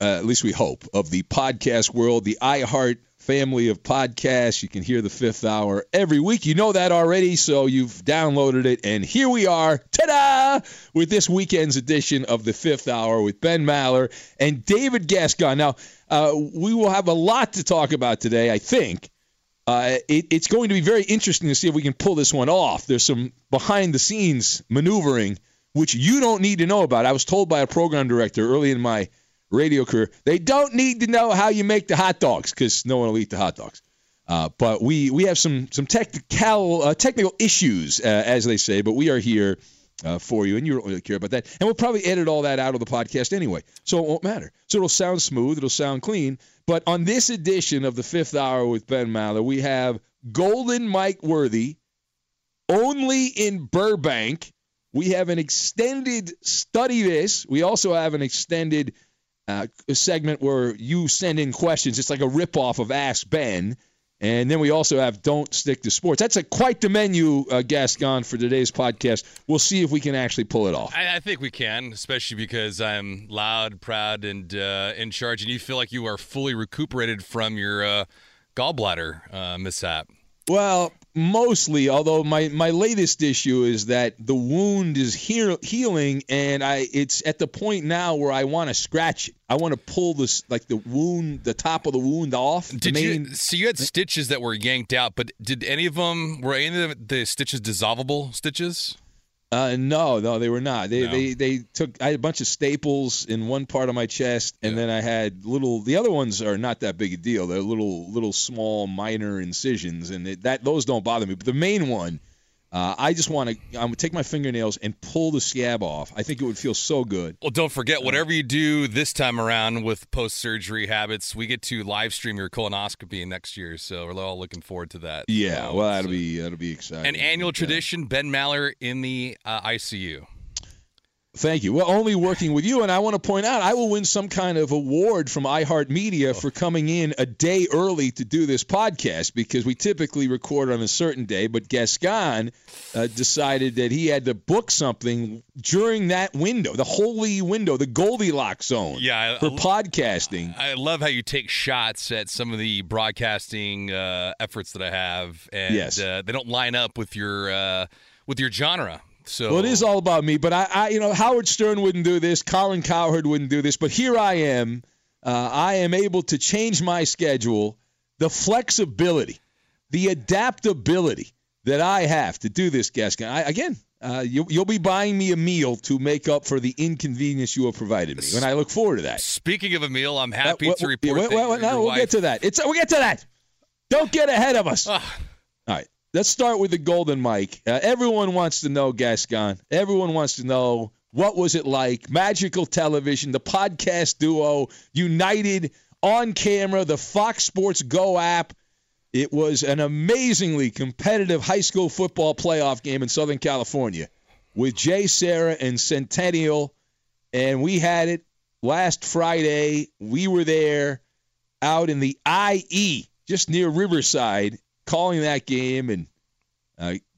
At least we hope, of the podcast world, the iHeart family of podcasts. You can hear the Fifth Hour every week. You know that already, so you've downloaded it. And here we are, ta-da, with this weekend's edition of the Fifth Hour with Ben Maller and David Gascon. Now, we will have a lot to talk about today, I think. It's going to be very interesting to see if we can pull this one off. There's some behind-the-scenes maneuvering, which you don't need to know about. I was told by a program director early in my radio career, they don't need to know how you make the hot dogs because no one will eat the hot dogs. But we have some technical issues, as they say, but we are here for you, and you don't really care about that. And we'll probably edit all that out of the podcast anyway, so it won't matter. So it'll sound smooth, it'll sound clean. But on this edition of the Fifth Hour with Ben Maller, we have Golden Mike Worthy only in Burbank. We have an extended study this. We also have an extended segment where you send in questions. It's like a ripoff of Ask Ben. And then we also have Don't Stick to Sports. That's quite the menu, Gascon, for today's podcast. We'll see if we can actually pull it off. I think we can, especially because I'm loud, proud, and in charge. And you feel like you are fully recuperated from your gallbladder mishap. Well, mostly, although my latest issue is that the wound is healing, and it's at the point now where I want to scratch it. I want to pull this, like the wound, the top of the wound off. So you had stitches that were yanked out, but were any of the stitches dissolvable stitches? No, they were not. They took. I had a bunch of staples in one part of my chest, and then I had little. The other ones are not that big a deal. They're little small minor incisions, and those don't bother me. But the main one, I'm gonna take my fingernails and pull the scab off. I think it would feel so good. Well, don't forget, whatever you do this time around with post-surgery habits, we get to live stream your colonoscopy next year, so we're all looking forward to that. Yeah, well, that'll be exciting. An annual tradition, Ben Maller in the ICU. Thank you. Well, only working with you, and I want to point out, I will win some kind of award from iHeartMedia for coming in a day early to do this podcast, because we typically record on a certain day, but Gascon decided that he had to book something during that window, the holy window, the Goldilocks zone for podcasting. I love how you take shots at some of the broadcasting efforts that I have, and they don't line up with your genre. So. Well, it is all about me, but I Howard Stern wouldn't do this, Colin Cowherd wouldn't do this, but here I am. I am able to change my schedule. The flexibility, the adaptability that I have to do this, Gascon. You'll be buying me a meal to make up for the inconvenience you have provided me, and I look forward to that. Speaking of a meal, I'm happy to report that we'll get to that. We'll get to that. Don't get ahead of us. All right. Let's start with the golden mic. Everyone wants to know, Gascon. Everyone wants to know, what was it like? Magical television, the podcast duo, united on camera, the Fox Sports Go app. It was an amazingly competitive high school football playoff game in Southern California with JSerra and Centennial, and we had it last Friday. We were there out in the IE, just near Riverside, calling that game, and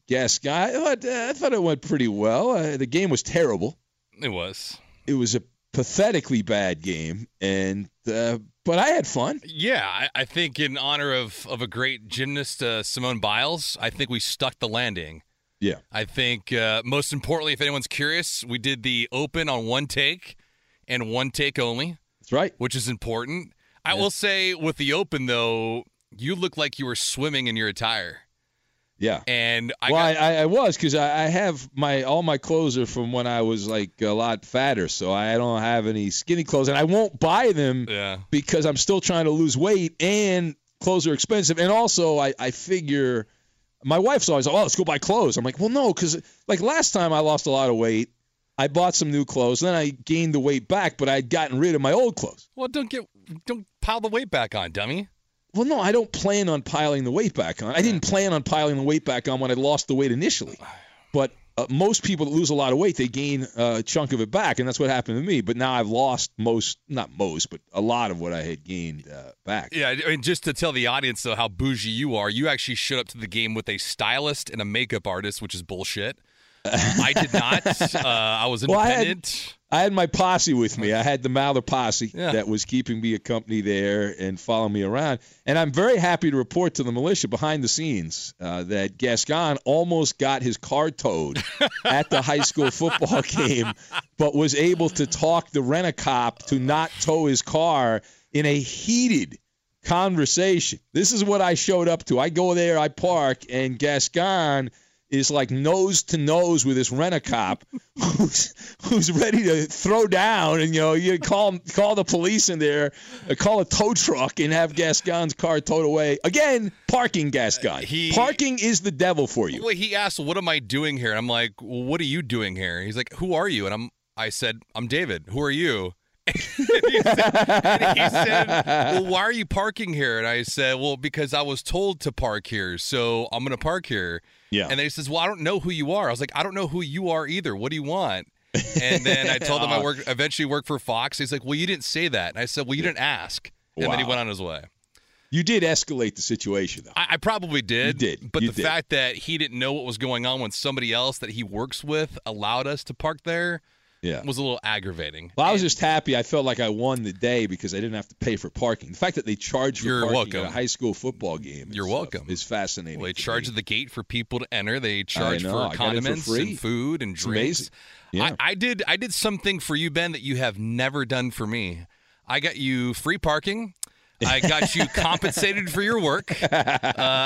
Gascon, I thought it went pretty well. The game was terrible. It was a pathetically bad game, and but I had fun. Yeah, I think in honor of a great gymnast, Simone Biles, I think we stuck the landing. Yeah, I think most importantly, if anyone's curious, we did the open on one take and one take only. That's right, which is important. Yeah. I will say with the open though, you look like you were swimming in your attire. Yeah. And I was, because I have all my clothes are from when I was like a lot fatter, so I don't have any skinny clothes, and I won't buy them because I'm still trying to lose weight, and clothes are expensive. And also, I figure my wife's always like, let's go buy clothes. I'm like, well, no, because like last time I lost a lot of weight, I bought some new clothes, then I gained the weight back, but I'd gotten rid of my old clothes. Well, don't pile the weight back on, dummy. Well, no, I don't plan on piling the weight back on. I didn't plan on piling the weight back on when I lost the weight initially. But most people that lose a lot of weight, they gain a chunk of it back, and that's what happened to me. But now I've lost but a lot of what I had gained back. Yeah, I mean, just to tell the audience, though, how bougie you are, you actually showed up to the game with a stylist and a makeup artist, which is bullshit. I did not. I was independent. Well, I had my posse with me. I had the Maller posse that was keeping me company there and following me around. And I'm very happy to report to the militia behind the scenes that Gascon almost got his car towed at the high school football game, but was able to talk the rent-a-cop to not tow his car in a heated conversation. This is what I showed up to. I go there, I park, and Gascon is like nose to nose with this rent-a-cop who's ready to throw down, and you call the police in there, call a tow truck, and have Gascon's car towed away. Again, parking, Gascon. Parking is the devil for you. Well, he asked, "What am I doing here?" And I'm like, "Well, what are you doing here?" He's like, "Who are you?" And I said, "I'm David. Who are you?" and he said, well, why are you parking here? And I said, well, because I was told to park here, so I'm going to park here. Yeah. And they says, well, I don't know who you are. I was like, I don't know who you are either. What do you want? And then I told him I eventually worked for Fox. He's like, well, you didn't say that. And I said, well, you didn't ask. And then he went on his way. You did escalate the situation, though. I probably did. You did. But the fact that he didn't know what was going on when somebody else that he works with allowed us to park there was a little aggravating. Well, I was just happy. I felt like I won the day because I didn't have to pay for parking. The fact that they charge for parking at a high school football game is fascinating. Well, they charge at the gate for people to enter. They charge for condiments and food and drinks. Yeah. I did something for you, Ben, that you have never done for me. I got you free parking. I got you compensated for your work. I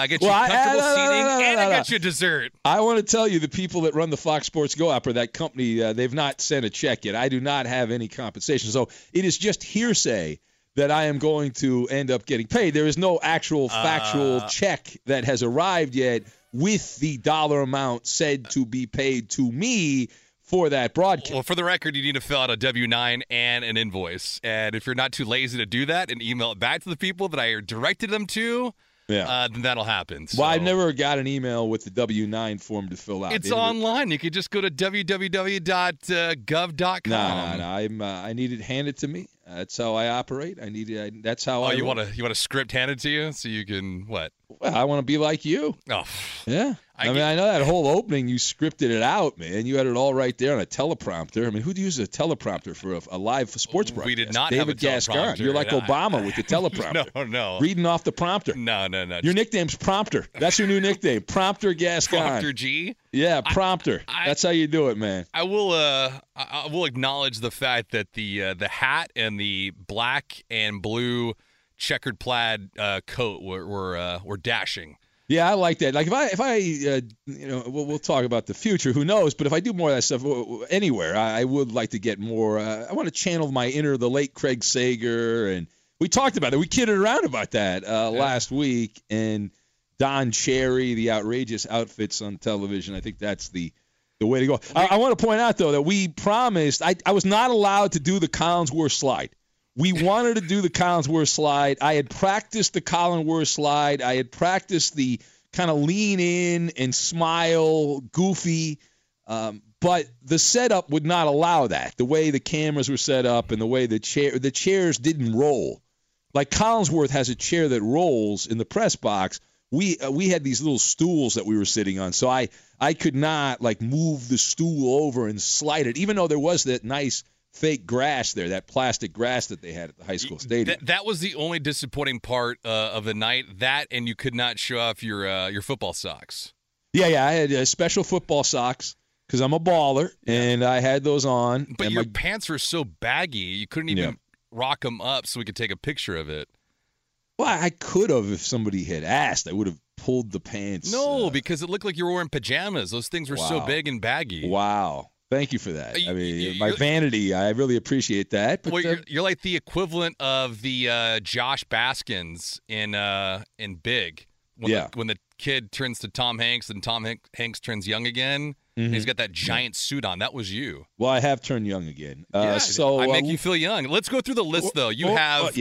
got you comfortable seating, and I got you dessert. I want to tell you, the people that run the Fox Sports Go app or that company, they've not sent a check yet. I do not have any compensation. So it is just hearsay that I am going to end up getting paid. There is no actual factual check that has arrived yet with the dollar amount said to be paid to me for that broadcast. Well, for the record, you need to fill out a W-9 and an invoice. And if you're not too lazy to do that and email it back to the people that I directed them to, then that'll happen. So. Well, I never got an email with the W-9 form to fill out. It's online. You could just go to www.gov.com. No. I need it handed to me. That's how I operate. I need it. That's how I. Oh, you want a script handed to you so you can what? Well, I want to be like you. Oh, yeah. I know that whole opening you scripted it out, man. You had it all right there on a teleprompter. I mean, who uses a teleprompter for a live sports broadcast? We did not David Gascon. You're like Obama with the teleprompter. No. Reading off the prompter. No. Your nickname's Prompter. That's your new nickname, Prompter Gascon. Prompter G. Yeah, Prompter. That's how you do it, man. I will acknowledge the fact that the hat and the black and blue checkered plaid coat were dashing. Yeah, I like that. Like if I we'll talk about the future. Who knows? But if I do more of that stuff anywhere, I would like to get more. I want to channel my inner the late Craig Sager, and we talked about it. We kidded around about that last week, and Don Cherry, the outrageous outfits on television. I think that's the way to go. I want to point out though that we promised I was not allowed to do the Collinsworth slide. We wanted to do the Collinsworth slide. I had practiced the Collinsworth slide. I had practiced the kind of lean in and smile, goofy, but the setup would not allow that. The way the cameras were set up and the way the chairs didn't roll. Like Collinsworth has a chair that rolls in the press box. We had these little stools that we were sitting on, so I could not like move the stool over and slide it, even though there was that nice fake grass there, that plastic grass that they had at the high school stadium. That was the only disappointing part of the night. That, and you could not show off your football socks. Yeah, I had special football socks because I'm a baller, and I had those on. But your pants were so baggy, you couldn't even rock them up so we could take a picture of it. Well, I could have if somebody had asked. I would have pulled the pants. No, because it looked like you were wearing pajamas. Those things were so big and baggy. Wow. Thank you for that. I mean, my vanity, I really appreciate that. But you're like the equivalent of the Josh Baskins in Big. When the kid turns to Tom Hanks and Tom Hanks turns young again, and he's got that giant suit on. That was you. Well, I have turned young again. So I make you feel young. Let's go through the list, though. You have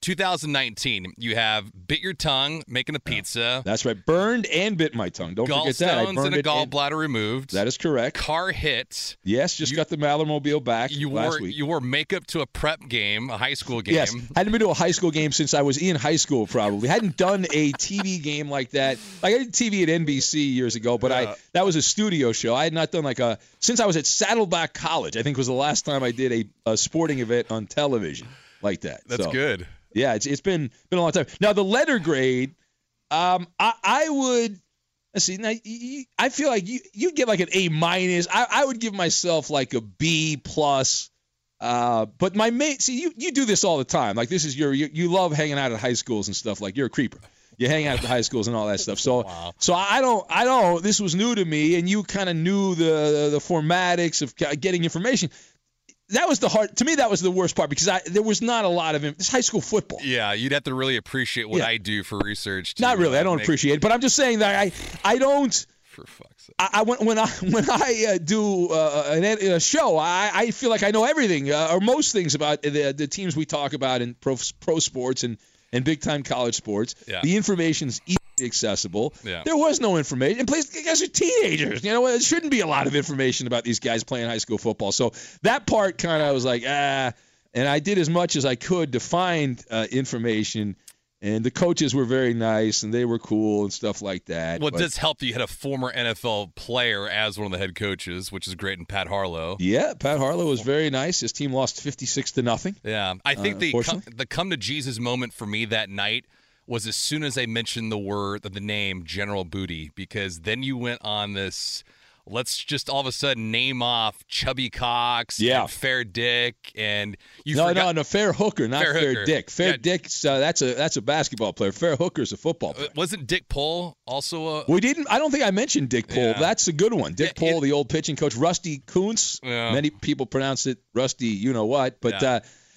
2019, you have bit your tongue, making a pizza. That's right. Burned and bit my tongue. Don't forget that. Gallstones and a gallbladder removed. That is correct. Car hit. Yes, just got the Mallermobile back last week. You wore makeup to a prep game, a high school game. Yes, I hadn't been to a high school game since I was in high school probably. I hadn't done a TV game like that. Like I did TV at NBC years ago, but that was a studio show. I had not done since I was at Saddleback College, I think was the last time I did a sporting event on television like that. That's good. Yeah, it's been a long time. Now the letter grade, I would see. Now I feel like you'd get like an A-. I would give myself like a B+. But my mate, see you do this all the time. Like this is you love hanging out at high schools and stuff. Like you're a creeper. You hang out at the high schools and all that stuff. So I don't. This was new to me, and you kind of knew the formatics of getting information. That was the hard to me. That was the worst part because there was not a lot of him. It's high school football. Yeah, you'd have to really appreciate what I do for research. Not really. I don't appreciate it, but I'm just saying that I don't. for fuck's sake. When I do a show, I feel like I know everything or most things about the teams we talk about in pro sports and big-time college sports. Yeah. The information's easy. Accessible. Yeah. There was no information. And these guys are teenagers. You know, there shouldn't be a lot of information about these guys playing high school football. So that part kind of I was like, and I did as much as I could to find information. And the coaches were very nice, and they were cool and stuff like that. Well, it does help that you had a former NFL player as one of the head coaches, which is great, and Pat Harlow. Yeah, Pat Harlow was very nice. His team lost 56-0. Yeah. I think the come-to-Jesus moment for me that night was as soon as I mentioned the name General Booty, because then you went on this, let's just all of a sudden name off Chubby Cox, and Fair Dick, and you Fair Hooker, not Fair Dick. Dick's that's a basketball player. Fair Hooker's a football player. Wasn't Dick Pohl also I don't think I mentioned Dick Pohl. Yeah. That's a good one. Dick Pohl, the old pitching coach. Rusty Kuntz. Yeah. Many people pronounce it Rusty, you know what? But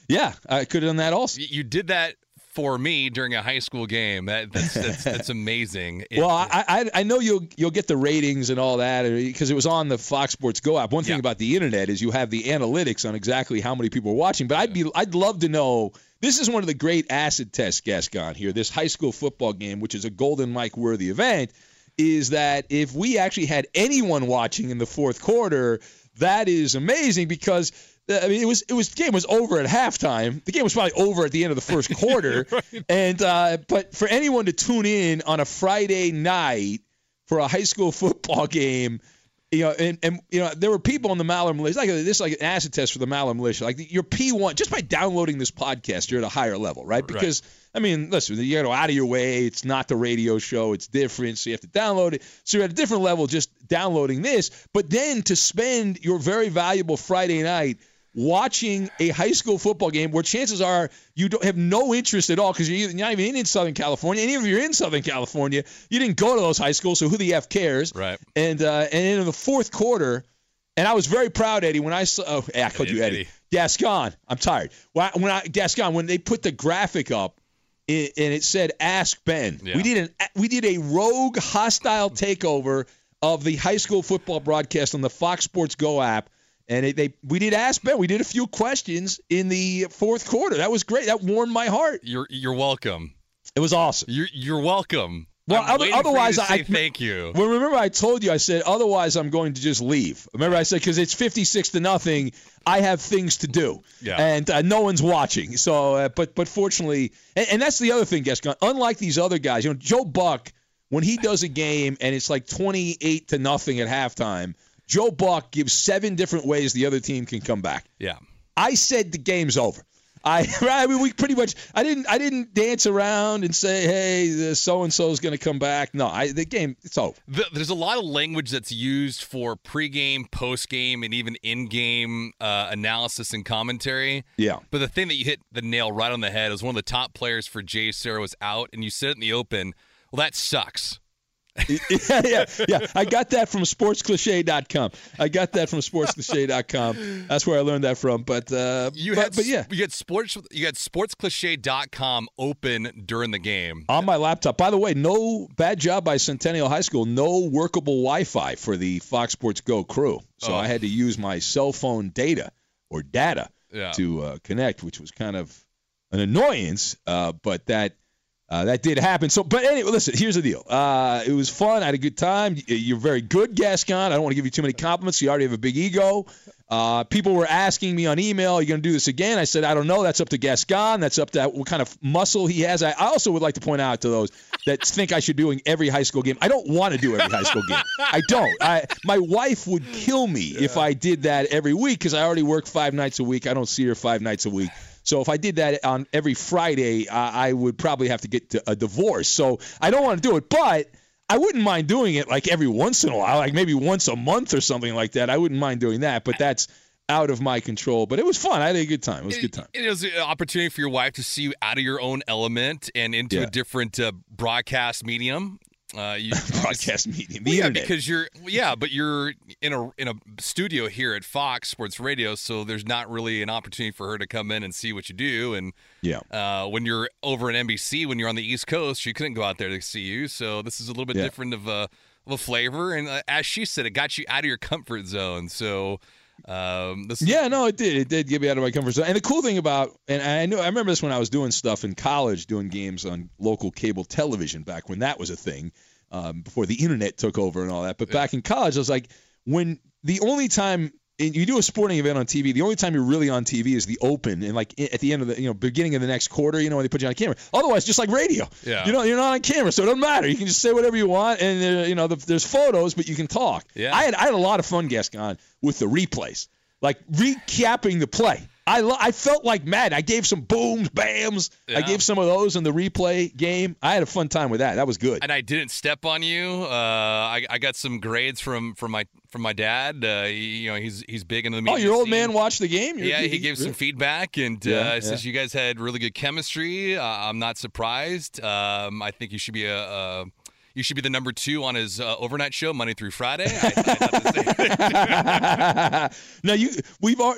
I could have done that also. You did that for me during a high school game. That's amazing. I know you'll get the ratings and all that because it was on the Fox Sports Go app. One thing about the internet is you have the analytics on exactly how many people are watching. But I'd love to know. This is one of the great acid tests, Gascon, here. This high school football game, which is a Golden Mike worthy event, is that if we actually had anyone watching in the fourth quarter, that is amazing because the game was over at halftime. The game was probably over at the end of the first quarter. Right. And but for anyone to tune in on a Friday night for a high school football game, you know, and you know, there were people on the Maller Militia. This is like an acid test for the Maller Militia. Like your P1, just by downloading this podcast, you're at a higher level, right? Because I mean, listen, you gotta go out of your way. It's not the radio show. It's different. So you have to download it. So you're at a different level just downloading this. But then to spend your very valuable Friday night watching a high school football game where chances are you don't have no interest at all because you're not even in Southern California. And even if you're in Southern California, you didn't go to those high schools, so who the F cares? Right. And in the fourth quarter, and I was very proud, Eddie, when I saw – I called you Eddie. Gascon. I'm tired. When they put the graphic up, and it said, Ask Ben. Yeah. We did a rogue hostile takeover of the high school football broadcast on the Fox Sports Go app. And we did Ask Ben. We did a few questions in the fourth quarter. That was great. That warmed my heart. You're welcome. It was awesome. You're welcome. Well, otherwise for you to say thank you. Well, remember I told you I said otherwise I'm going to just leave. Remember I said because it's 56-0. I have things to do, and no one's watching. So, but fortunately, and that's the other thing, Gascon. Unlike these other guys, you know, Joe Buck, when he does a game and it's like 28-0 at halftime. Joe Buck gives 7 different ways the other team can come back. Yeah, I said the game's over. We pretty much. I didn't dance around and say, "Hey, so and so is going to come back." No, the game, it's over. There's a lot of language that's used for pregame, postgame, and even in-game analysis and commentary. Yeah. But the thing that you hit the nail right on the head is one of the top players for JSerra was out, and you said it in the open. Well, that sucks. Yeah. I got that from sportscliche.com. That's where I learned that from. But you had sportscliche.com open during the game on my laptop. By the way, no bad job by Centennial High School. No workable Wi-Fi for the Fox Sports Go crew, so I had to use my cell phone data to connect, which was kind of an annoyance. But that did happen. So, but anyway, listen, here's the deal. It was fun. I had a good time. You're very good, Gascon. I don't want to give you too many compliments. You already have a big ego. People were asking me on email, are you going to do this again? I said, I don't know. That's up to Gascon. That's up to what kind of muscle he has. I also would like to point out to those that think I should be doing every high school game. I don't want to do every high school game. I don't. My wife would kill me if I did that every week because I already work 5 nights a week. I don't see her 5 nights a week. So if I did that on every Friday, I would probably have to get a divorce. So I don't want to do it, but I wouldn't mind doing it like every once in a while, like maybe once a month or something like that. I wouldn't mind doing that, but that's out of my control. But it was fun. I had a good time. It was an opportunity for your wife to see you out of your own element and into a different broadcast medium. Broadcast medium. Well, yeah, because you're in a studio here at Fox Sports Radio, so there's not really an opportunity for her to come in and see what you do. And when you're over at NBC, when you're on the East Coast, she couldn't go out there to see you. So this is a little bit different of a of a flavor. And as she said, it got you out of your comfort zone. So, It did get me out of my comfort zone. And the cool thing about, and I remember this when I was doing stuff in college, doing games on local cable television back when that was a thing, before the internet took over and all that. But back in college, I was like, when the only time you do a sporting event on TV, the only time you're really on TV is the open and like at the end of the, beginning of the next quarter, when they put you on camera. Otherwise, just like radio, you're not on camera, so it doesn't matter. You can just say whatever you want, and there's photos, but you can talk. Yeah. I had a lot of fun, Gascon, with the replays, like recapping the play. I felt like mad. I gave some booms, bams. Yeah. I gave some of those in the replay game. I had a fun time with that. That was good. And I didn't step on you. I got some grades from my dad. He's big into the media. Oh, your old man watched the game? He gave some feedback, and says you guys had really good chemistry. I'm not surprised. I think you should be the number 2 on his overnight show Monday through Friday. Now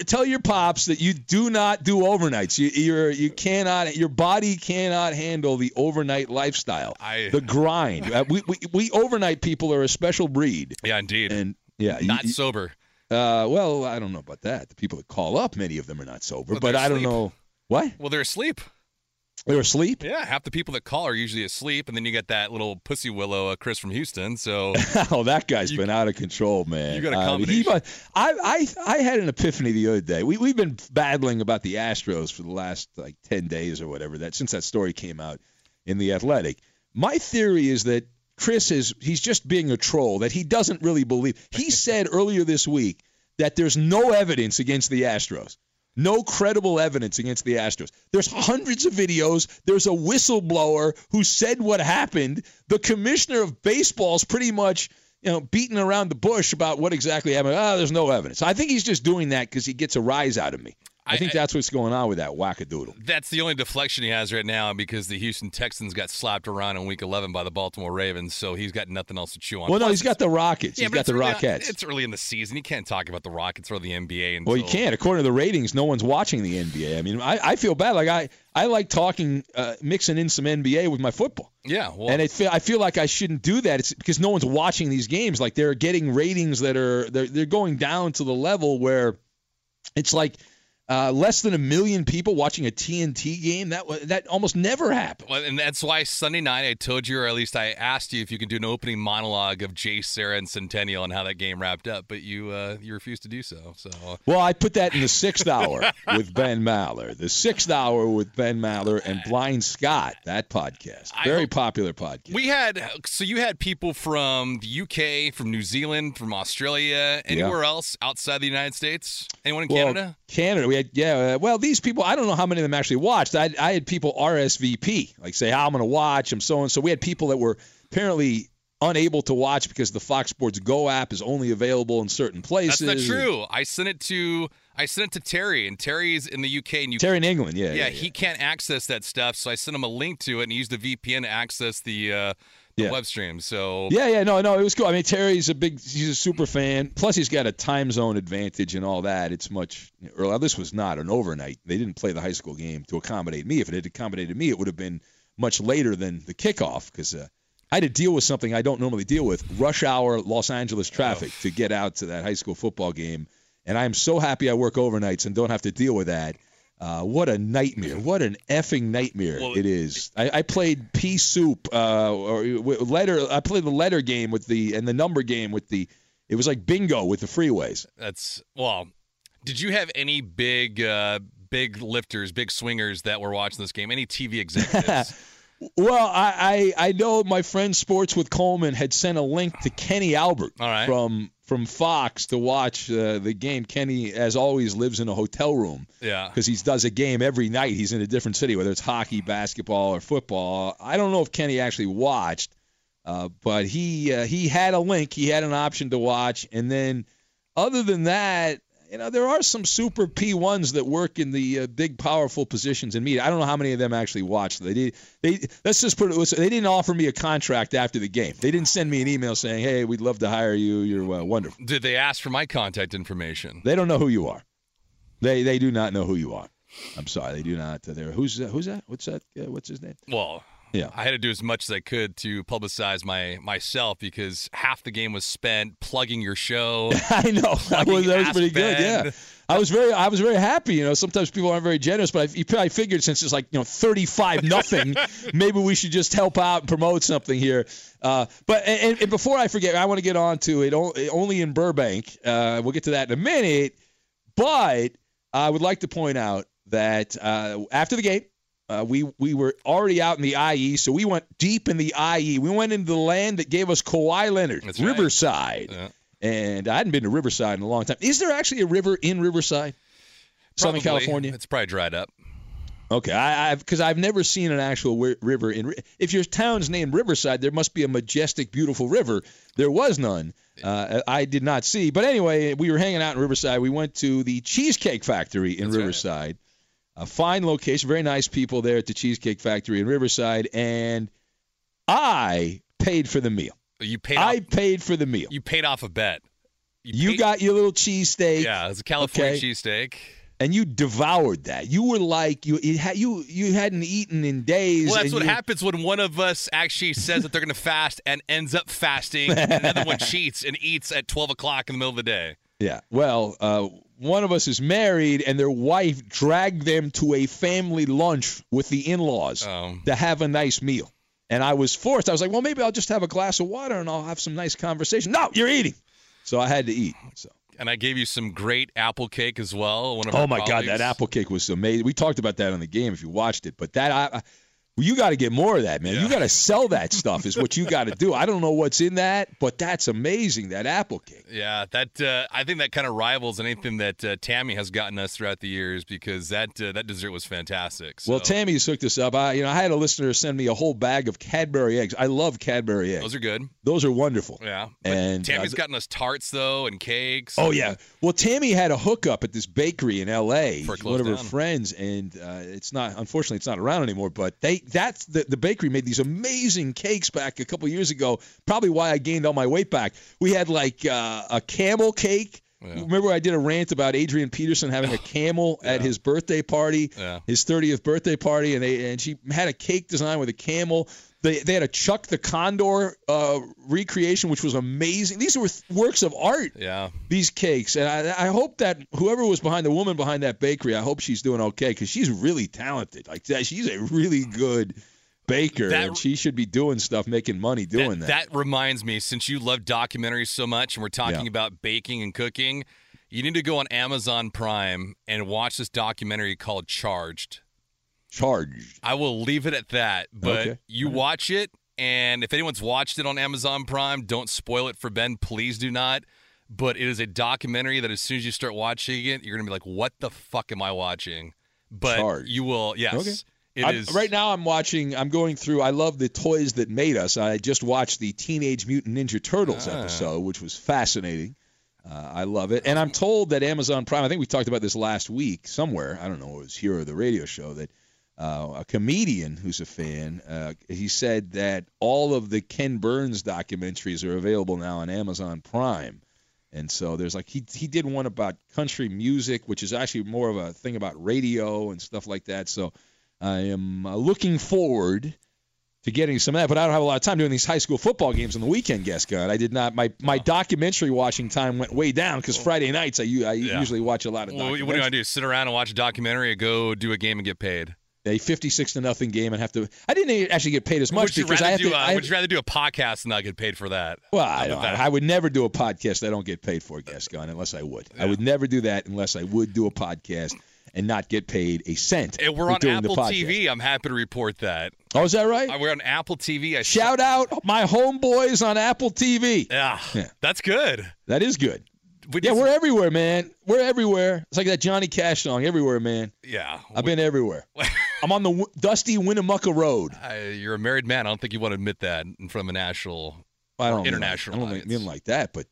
tell your pops that you do not do overnights. You cannot. Your body cannot handle the overnight lifestyle. The grind. We overnight people are a special breed. Yeah, indeed. And not sober. Well, I don't know about that. The people that call up, many of them are not sober. Well, but I don't know what. Well, they're asleep. They're asleep? Yeah, half the people that call are usually asleep, and then you get that little pussy willow, Chris from Houston. So, that guy's been out of control, man. You got a combination. I had an epiphany the other day. We've been battling about the Astros for the last 10 days or whatever since that story came out in The Athletic. My theory is that Chris he's just being a troll. That he doesn't really believe. He said earlier this week that there's no evidence against the Astros. No credible evidence against the Astros. There's hundreds of videos. There's a whistleblower who said what happened. The commissioner of baseball's pretty much, beating around the bush about what exactly happened. There's no evidence. I think he's just doing that because he gets a rise out of me. I think that's what's going on with that wackadoodle. That's the only deflection he has right now because the Houston Texans got slapped around in Week 11 by the Baltimore Ravens, so he's got nothing else to chew on. Well, no, he's got the Rockets. Yeah, he's got the Rockettes. It's early in the season. You can't talk about the Rockets or the NBA. Well, you can't. According to the ratings, no one's watching the NBA. I mean, I feel bad. Like I like talking, mixing in some NBA with my football. Yeah. Well, and I feel like I shouldn't do that. It's because no one's watching these games. Like they're getting ratings that are they're going down to the level where it's like – less than 1 million people watching a TNT game. That almost never happened. Well, and that's why Sunday night I told you, or at least I asked you, if you could do an opening monologue of JSerra and Centennial and how that game wrapped up, but you refused to do so. Well, I put that in the sixth hour with Ben Maller. The sixth hour with Ben Maller and Blind Scott, that podcast. Very popular podcast. You had people from the UK, from New Zealand, from Australia, anywhere else outside the United States? Anyone in Canada? Canada. These people, I don't know how many of them actually watched. I had people RSVP, like say, I'm going to watch, I'm so-and-so. We had people that were apparently unable to watch because the Fox Sports Go app is only available in certain places. That's not true. I sent it to Terry, and Terry's in the UK. And Terry in England, yeah. He can't access that stuff, so I sent him a link to it and he used the VPN to access the web stream. So no, it was cool. I mean, Terry's he's a super fan. Plus, he's got a time zone advantage and all that. It's much earlier. This was not an overnight. They didn't play the high school game to accommodate me. If it had accommodated me, it would have been much later than the kickoff because I had to deal with something I don't normally deal with: rush hour Los Angeles traffic to get out to that high school football game. And I'm so happy I work overnights and don't have to deal with that. What a nightmare. What an effing nightmare it is. I played pea soup, I played the letter game and the number game it was like bingo with the freeways. Did you have any big lifters, big swingers that were watching this game? Any TV executives? Well, I know my friend Sports with Coleman had sent a link to Kenny Albert from Fox to watch the game. Kenny, as always, lives in a hotel room because he does a game every night. He's in a different city, whether it's hockey, basketball, or football. I don't know if Kenny actually watched, but he had a link. He had an option to watch. And then other than that, there are some super P1s that work in the big, powerful positions in media. I don't know how many of them actually watched. They didn't offer me a contract after the game. They didn't send me an email saying, "Hey, we'd love to hire you. You're wonderful." Did they ask for my contact information? They don't know who you are. They do not know who you are. I'm sorry, they do not. Who's that? What's his name? Well, Yeah, I had to do as much as I could to publicize myself because half the game was spent plugging your show. I know. That was pretty good. Yeah, I was very happy. You know, sometimes people aren't very generous, but you probably figured since it's like 35-0, maybe we should just help out and promote something here. But before I forget, I want to get on to it. Only in Burbank. We'll get to that in a minute. But I would like to point out that after the game. We were already out in the IE, so we went deep in the IE. We went into the land that gave us Kawhi Leonard, that's Riverside. Right. Yeah. And I hadn't been to Riverside in a long time. Is there actually a river in Riverside, probably. Southern California? It's probably dried up. Okay, because I've never seen an actual river. If your town's named Riverside, there must be a majestic, beautiful river. There was none. I did not see. But anyway, we were hanging out in Riverside. We went to the Cheesecake Factory in Riverside. Right. A fine location, very nice people there at the Cheesecake Factory in Riverside, and I paid for the meal. I paid for the meal. You paid off a bet. You got your little cheesesteak. Yeah, it was a California cheesesteak. And you devoured that. You were like, you hadn't eaten in days. Well, that's what happens when one of us actually says that they're going to fast and ends up fasting, and another one cheats and eats at 12 o'clock in the middle of the day. Yeah, well, one of us is married, and their wife dragged them to a family lunch with the in-laws to have a nice meal. And I was forced. I was like, well, maybe I'll just have a glass of water, and I'll have some nice conversation. No, you're eating. So I had to eat. And I gave you some great apple cake as well. Oh, my God, that apple cake was amazing. We talked about that on the game if you watched it. But you got to get more of that, man. Yeah. You got to sell that stuff is what you got to do. I don't know what's in that, but that's amazing, that apple cake. Yeah, that I think that kind of rivals anything that Tammy has gotten us throughout the years because that dessert was fantastic. So. Well, Tammy's hooked us up. I had a listener send me a whole bag of Cadbury eggs. I love Cadbury eggs. Those are good. Those are wonderful. Yeah. And Tammy's gotten us tarts, though, and cakes. Oh, yeah. Well, Tammy had a hookup at this bakery in L.A. for one of her friends, and unfortunately, it's not around anymore, but the bakery made these amazing cakes back a couple years ago, probably why I gained all my weight back. We had like a camel cake. Yeah. Remember I did a rant about Adrian Peterson having a camel at his birthday party, his 30th birthday party, and she had a cake design with a camel. They had a Chuck the Condor recreation, which was amazing. These were works of art, these cakes. And I hope that whoever was the woman behind that bakery, I hope she's doing okay because she's really talented. Like she's a really good baker, and she should be doing stuff, making money doing that. That reminds me, since you love documentaries so much and we're talking about baking and cooking, you need to go on Amazon Prime and watch this documentary called Charged. I will leave it at that, but you watch it, and if anyone's watched it on Amazon Prime, don't spoil it for Ben. Please do not. But it is a documentary that as soon as you start watching it, you're going to be like, what the fuck am I watching? But you will, yes. Okay. Right now I'm going through, I love the toys that made us. I just watched the Teenage Mutant Ninja Turtles episode, which was fascinating. I love it. And I'm told that Amazon Prime, I think we talked about this last week somewhere, I don't know, it was here or the radio show, that a comedian who's a fan, he said that all of the Ken Burns documentaries are available now on Amazon Prime. And so there's like he did one about country music, which is actually more of a thing about radio and stuff like that. So I am looking forward to getting some of that. But I don't have a lot of time doing these high school football games on the weekend, Gascon. I did not. My documentary watching time went way down because Friday nights I usually watch a lot of documentaries. What do I do, sit around and watch a documentary or go do a game and get paid? A 56-0 game and have to. I didn't actually get paid as much because I have to. Would you rather do a podcast and not get paid for that? Well, I would never do a podcast that I don't get paid for, Gascon, unless I would. Yeah. I would never do that unless I would do a podcast and not get paid a cent. And we're on Apple TV. I'm happy to report that. Oh, is that right? We're on Apple TV. Shout out my homeboys on Apple TV. Yeah, that's good. That is good. We're everywhere, man. We're everywhere. It's like that Johnny Cash song, Everywhere, Man. Yeah. I've been everywhere. I'm on the dusty Winnemucca Road. You're a married man. I don't think you want to admit that in front of a national or international audience. I don't mean like that, but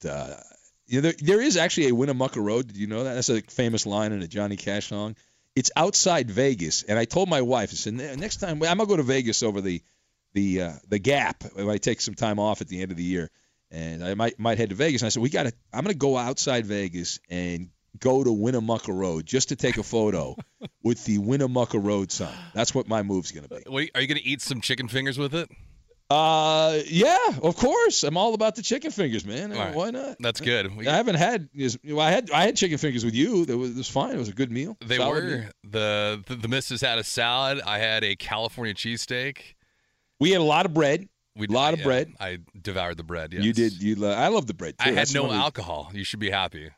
there is actually a Winnemucca Road. Did you know that? That's a famous line in a Johnny Cash song. It's outside Vegas, and I told my wife, I said, next time, I'm going to go to Vegas over the gap if I take some time off at the end of the year. And I might head to Vegas. And I said, I'm going to go outside Vegas and go to Winnemucca Road just to take a photo with the Winnemucca Road sign. That's what my move's going to be. Wait, are you going to eat some chicken fingers with it? Yeah, of course. I'm all about the chicken fingers, man. Right. Why not? That's good. I haven't had. I had chicken fingers with you. It was fine. It was a good meal. They were meal. The missus had a salad. I had a California cheesesteak. We had a lot of bread. We did a lot of bread. I devoured the bread. Yes. You did. I love the bread too. I had no alcohol. You should be happy.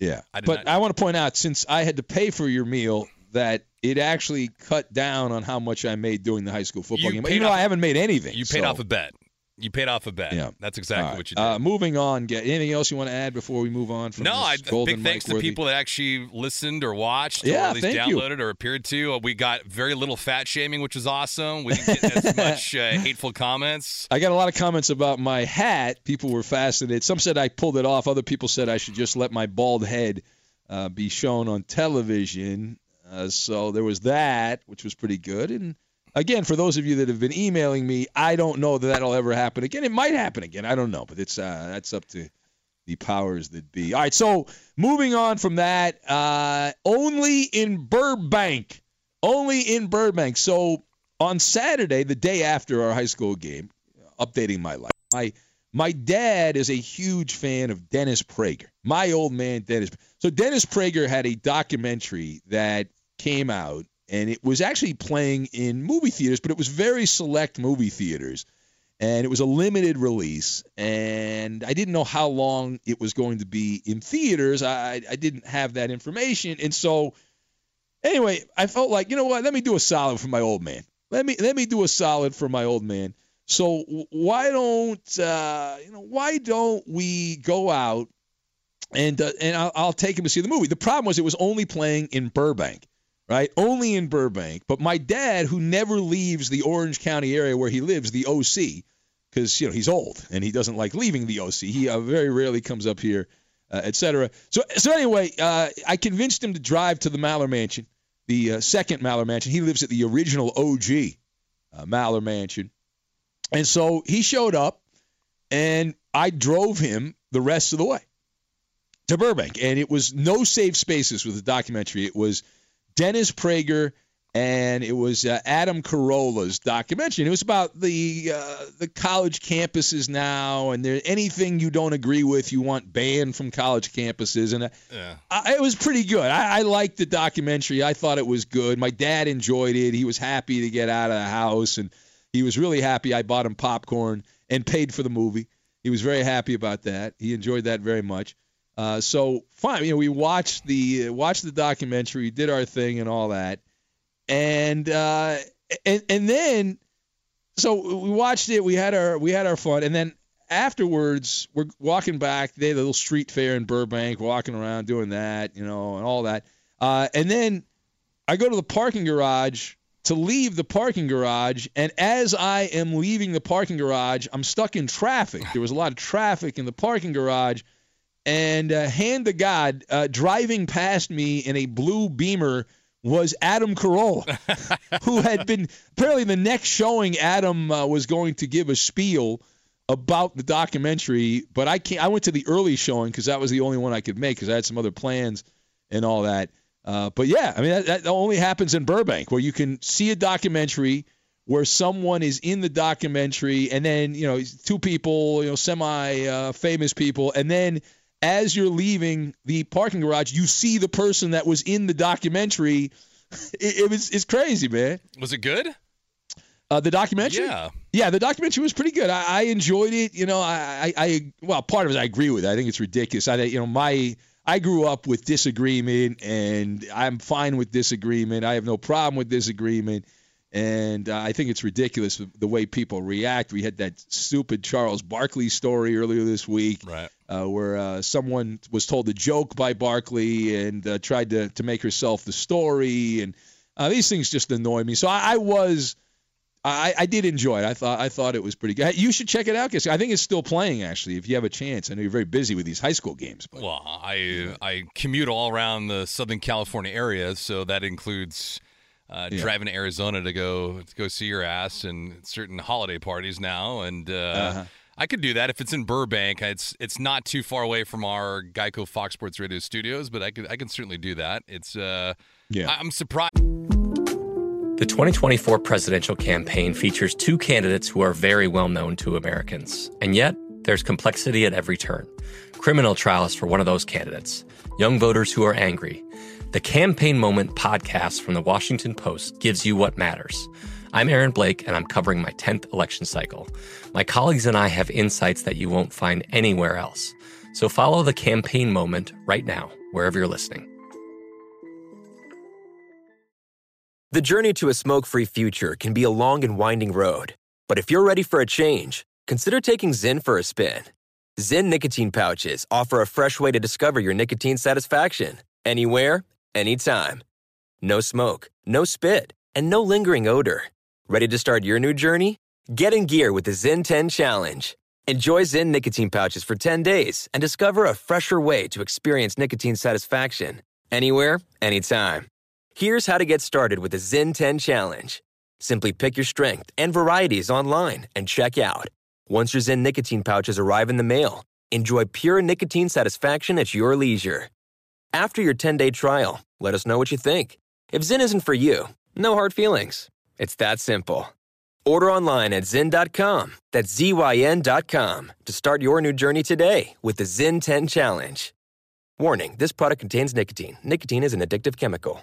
Yeah, I want to point out, since I had to pay for your meal, that it actually cut down on how much I made doing the high school football game. Even though I haven't made anything. You paid off a bet. Yeah. That's exactly what you did. Moving on. Anything else you want to add before we move on? Big thanks to people that actually listened or watched or at least downloaded or appeared to. We got very little fat shaming, which is awesome. We didn't get as much hateful comments. I got a lot of comments about my hat. People were fascinated. Some said I pulled it off. Other people said I should just let my bald head be shown on television. So there was that, which was pretty good. And again, for those of you that have been emailing me, I don't know that that'll ever happen again. It might happen again. I don't know, but it's that's up to the powers that be. All right, so moving on from that, only in Burbank. So on Saturday, the day after our high school game, updating my life, my dad is a huge fan of Dennis Prager, my old man Dennis. So Dennis Prager had a documentary that came out. And it was actually playing in movie theaters, but it was very select movie theaters. And it was a limited release. And I didn't know how long it was going to be in theaters. I didn't have that information. And so, anyway, I felt like, you know what? Let me do a solid for my old man. Let me do a solid for my old man. So why don't we go out and I'll take him to see the movie? The problem was it was only playing in Burbank. Right? Only in Burbank. But my dad, who never leaves the Orange County area where he lives, the OC, because, you know, he's old and he doesn't like leaving the OC. He very rarely comes up here, et cetera. So anyway, I convinced him to drive to the Maller Mansion, the second Maller Mansion. He lives at the original OG Maller Mansion. And so he showed up and I drove him the rest of the way to Burbank. And it was no safe spaces with the documentary. It was Dennis Prager, and it was Adam Carolla's documentary. It was about the college campuses now, and anything you don't agree with, you want banned from college campuses. And it was pretty good. I liked the documentary. I thought it was good. My dad enjoyed it. He was happy to get out of the house, and he was really happy I bought him popcorn and paid for the movie. He was very happy about that. He enjoyed that very much. So fine, you know, we watched the documentary, did our thing, and all that, and then so we watched it. We had our fun, and then afterwards we're walking back. They had a little street fair in Burbank, walking around doing that, you know, and all that. And then I go to the parking garage to leave the parking garage, and as I am leaving the parking garage, I'm stuck in traffic. There was a lot of traffic in the parking garage. And hand to God, driving past me in a blue Beamer was Adam Carolla, who had been apparently the next showing. Adam was going to give a spiel about the documentary, but I went to the early showing because that was the only one I could make because I had some other plans and all that. But yeah, I mean that only happens in Burbank where you can see a documentary where someone is in the documentary, and then you know two people, you know, semi-famous people, and then. As you're leaving the parking garage, you see the person that was in the documentary. It's crazy, man. Was it good? The documentary? Yeah, the documentary was pretty good. I enjoyed it. You know, well, part of it I agree with. I think it's ridiculous. I grew up with disagreement, and I'm fine with disagreement. I have no problem with disagreement, and I think it's ridiculous the way people react. We had that stupid Charles Barkley story earlier this week. Right. Where someone was told a joke by Barkley and tried to make herself the story, and these things just annoy me. So I did enjoy it. I thought it was pretty good. You should check it out, because I think it's still playing actually. If you have a chance, I know you're very busy with these high school games. But, well, I commute all around the Southern California area, so that includes driving to Arizona to go see your ass, and certain holiday parties now, and. I could do that if it's in Burbank. It's not too far away from our Geico Fox Sports Radio studios, but I can certainly do that. It's I'm surprised. The 2024 presidential campaign features two candidates who are very well known to Americans, and yet there's complexity at every turn. Criminal trials for one of those candidates, young voters who are angry. The Campaign Moment podcast from the Washington Post gives you what matters. I'm Aaron Blake, and I'm covering my 10th election cycle. My colleagues and I have insights that you won't find anywhere else. So follow the Campaign Moment right now, wherever you're listening. The journey to a smoke-free future can be a long and winding road. But if you're ready for a change, consider taking Zyn for a spin. Zyn nicotine pouches offer a fresh way to discover your nicotine satisfaction. Anywhere, anytime. No smoke, no spit, and no lingering odor. Ready to start your new journey? Get in gear with the Zyn 10 Challenge. Enjoy Zyn nicotine pouches for 10 days and discover a fresher way to experience nicotine satisfaction. Anywhere, anytime. Here's how to get started with the Zyn 10 Challenge. Simply pick your strength and varieties online and check out. Once your Zyn nicotine pouches arrive in the mail, enjoy pure nicotine satisfaction at your leisure. After your 10-day trial, let us know what you think. If Zyn isn't for you, no hard feelings. It's that simple. Order online at Zyn.com. That's ZYN.com to start your new journey today with the Zyn 10 Challenge. Warning, this product contains nicotine. Nicotine is an addictive chemical.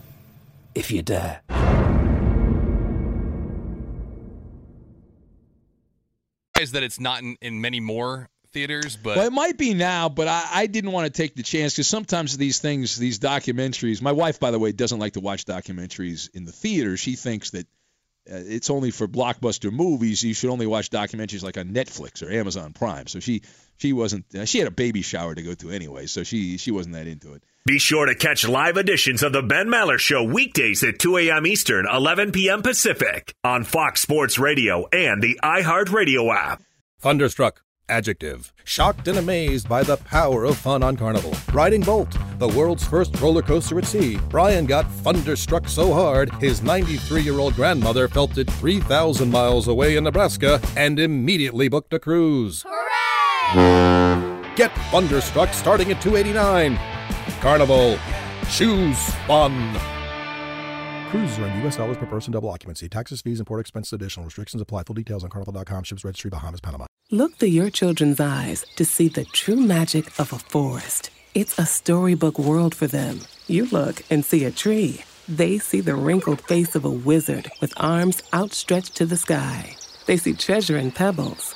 if you dare. That it's not in many more theaters, but well, it might be now, but I didn't want to take the chance because sometimes these things, these documentaries, my wife, by the way, doesn't like to watch documentaries in the theater. She thinks that it's only for blockbuster movies. You should only watch documentaries like on Netflix or Amazon Prime. So she wasn't, she had a baby shower to go to anyway, so she wasn't that into it. Be sure to catch live editions of The Ben Maller Show weekdays at 2 a.m. Eastern, 11 p.m. Pacific on Fox Sports Radio and the iHeartRadio app. Thunderstruck. Adjective. Shocked and amazed by the power of fun on Carnival. Riding Bolt, the world's first roller coaster at sea, Brian got thunderstruck so hard his 93-year-old grandmother felt it 3,000 miles away in Nebraska and immediately booked a cruise. Hooray! Get Thunderstruck starting at $289. Carnival. Choose fun. Cruises are in U.S. dollars per person, double occupancy. Taxes, fees, and port expenses additional. Restrictions apply. Full details on Carnival.com. Ships registry Bahamas, Panama. Look through your children's eyes to see the true magic of a forest. It's a storybook world for them. You look and see a tree. They see the wrinkled face of a wizard with arms outstretched to the sky. They see treasure in pebbles.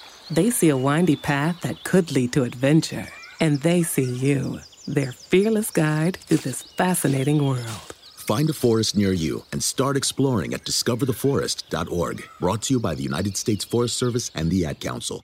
They see a windy path that could lead to adventure. And they see you, their fearless guide through this fascinating world. Find a forest near you and start exploring at discovertheforest.org. Brought to you by the United States Forest Service and the Ad Council.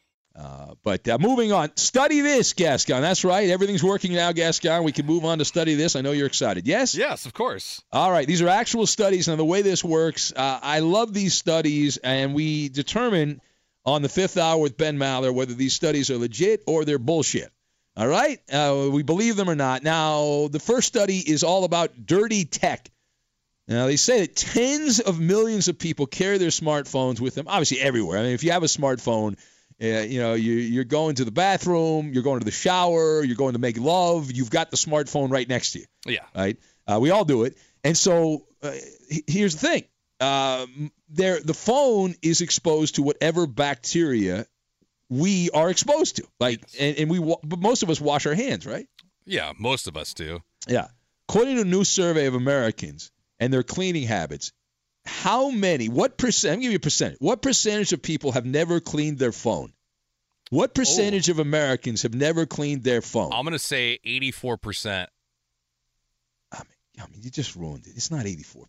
But moving on, study this, Gascon. That's right. Everything's working now, Gascon. We can move on to study this. I know you're excited. Yes? Yes, of course. All right. These are actual studies. Now, the way this works, I love these studies, and we determine on the Fifth Hour with Ben Maller whether these studies are legit or they're bullshit. All right? We believe them or not. Now, the first study is all about dirty tech. Now, they say that tens of millions of people carry their smartphones with them, obviously everywhere. I mean, if you have a smartphone, you're going to the bathroom, you're going to the shower, you're going to make love, you've got the smartphone right next to you. Yeah. Right? We all do it. And so here's the thing. The phone is exposed to whatever bacteria we are exposed to. But most of us wash our hands, right? Yeah, most of us do. Yeah. According to a new survey of Americans and their cleaning habits, I'm going to give you a percentage. What percentage of people have never cleaned their phone? What percentage of Americans have never cleaned their phone? I'm going to say 84%. I mean, you just ruined it. It's not 84%.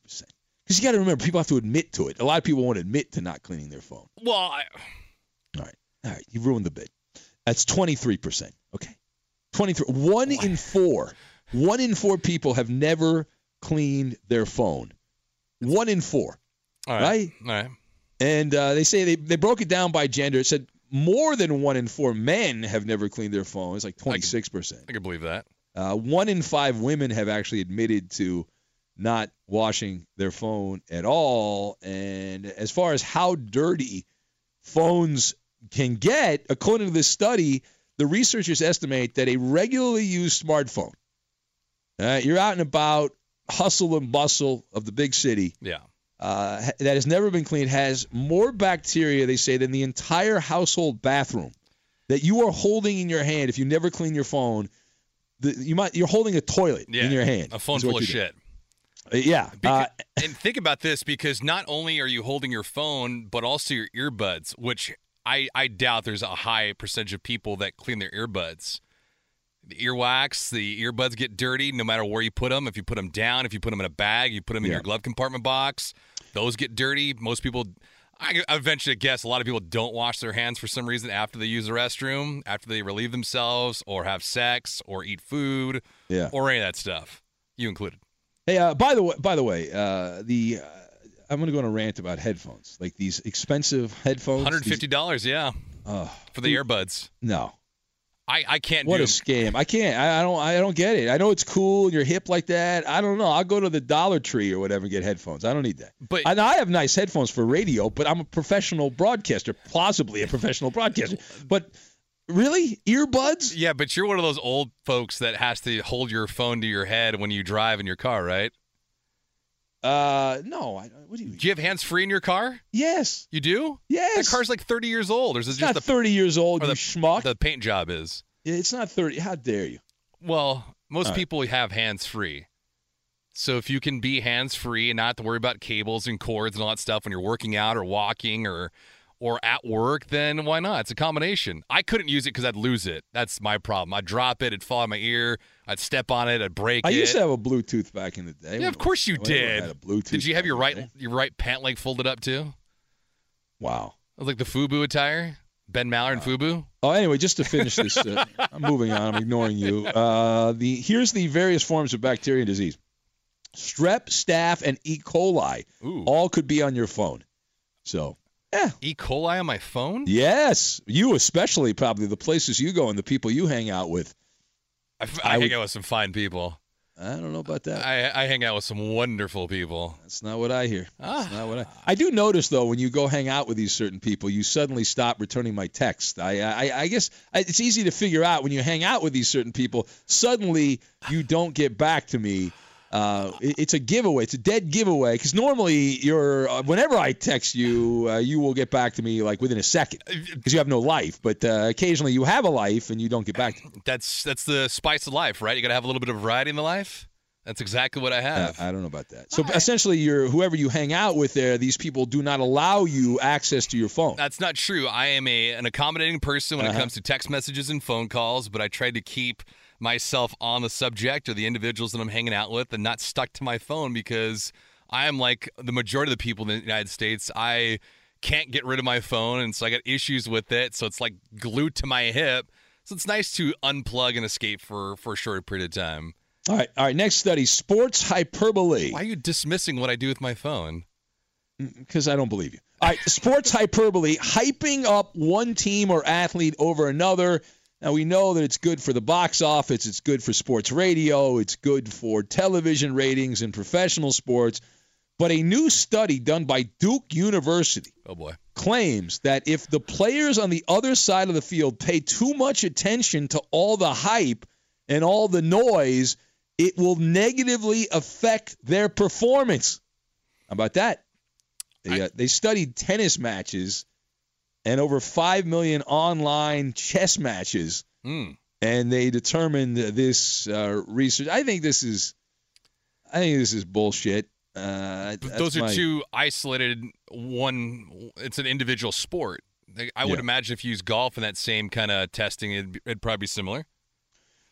Because you got to remember, people have to admit to it. A lot of people won't admit to not cleaning their phone. Well, All right. You ruined the bit. That's 23%. Okay. 23. One in four people have never cleaned their phone. One in four, All right? And they say they broke it down by gender. It said more than one in four men have never cleaned their phone. It's like 26%. I can believe that. One in five women have actually admitted to not washing their phone at all. And as far as how dirty phones can get, according to this study, the researchers estimate that a regularly used smartphone, you're out and about, hustle and bustle of the big city that has never been cleaned has more bacteria, they say, than the entire household bathroom that you are holding in your hand. If you never clean your phone, you're holding a toilet in your hand. A phone full of shit. Yeah. And think about this, because not only are you holding your phone, but also your earbuds, which I doubt there's a high percentage of people that clean their earbuds. The earwax, the earbuds get dirty no matter where you put them. If you put them down, if you put them in a bag, you put them in your glove compartment box, those get dirty. Most people, I venture to guess, a lot of people don't wash their hands for some reason after they use the restroom, after they relieve themselves or have sex or eat food or any of that stuff, you included. Hey, by the way, I'm going to go on a rant about headphones, like these expensive headphones. $150, for the earbuds. No. I can't do it. What a scam. I can't. I don't get it. I know it's cool and you're hip like that. I don't know. I'll go to the Dollar Tree or whatever and get headphones. I don't need that. But I have nice headphones for radio, but I'm a professional broadcaster, plausibly a professional broadcaster. But really? Earbuds? Yeah, but you're one of those old folks that has to hold your phone to your head when you drive in your car, right? No. Do you have hands free in your car? Yes. You do? Yes. That car's like 30 years old. Or is it it's just not 30 years old, you schmuck. The paint job is. It's not 30. How dare you? Well, most people have hands free. So if you can be hands free and not have to worry about cables and cords and all that stuff when you're working out or walking or at work, then why not? It's a combination. I couldn't use it because I'd lose it. That's my problem. I'd drop it. It'd fall in my ear. I'd step on it. I'd break it. I used to have a Bluetooth back in the day. Yeah, of course you did. Had a Bluetooth. Did you have your right pant leg folded up too? Wow. It was like the FUBU attire. Ben Maller and FUBU. Oh, anyway, just to finish this, I'm moving on. I'm ignoring you. Here's the various forms of bacteria and disease. Strep, staph, and E. coli. Ooh. All could be on your phone. So. Yeah. E. coli on my phone? Yes. You especially, probably, the places you go and the people you hang out with. I hang out with some fine people. I don't know about that. I hang out with some wonderful people. That's not what I hear. I do notice, though, when you go hang out with these certain people, you suddenly stop returning my text. I guess it's easy to figure out when you hang out with these certain people, suddenly you don't get back to me. It's a giveaway. It's a dead giveaway because normally whenever I text you, you will get back to me like within a second because you have no life. But occasionally you have a life and you don't get back to me. That's the spice of life, right? You got to have a little bit of variety in the life. That's exactly what I have. I don't know about that. So essentially, whoever you hang out with there, these people do not allow you access to your phone. That's not true. I am an accommodating person when it comes to text messages and phone calls, but I tried to keep myself on the subject or the individuals that I'm hanging out with and not stuck to my phone because I am like the majority of the people in the United States. I can't get rid of my phone, and so I got issues with it. So it's like glued to my hip. So it's nice to unplug and escape for a short period of time. All right. Next study, sports hyperbole. Why are you dismissing what I do with my phone? Because I don't believe you. All right, sports hyperbole, hyping up one team or athlete over another. Now, we know that it's good for the box office, it's good for sports radio, it's good for television ratings and professional sports, but a new study done by Duke University claims that if the players on the other side of the field pay too much attention to all the hype and all the noise, it will negatively affect their performance. How about that? They studied tennis matches and over 5 million online chess matches, and they determined this research. I think this is bullshit. Those are two isolated one. It's an individual sport. I would imagine if you use golf in that same kind of testing, it'd probably be similar.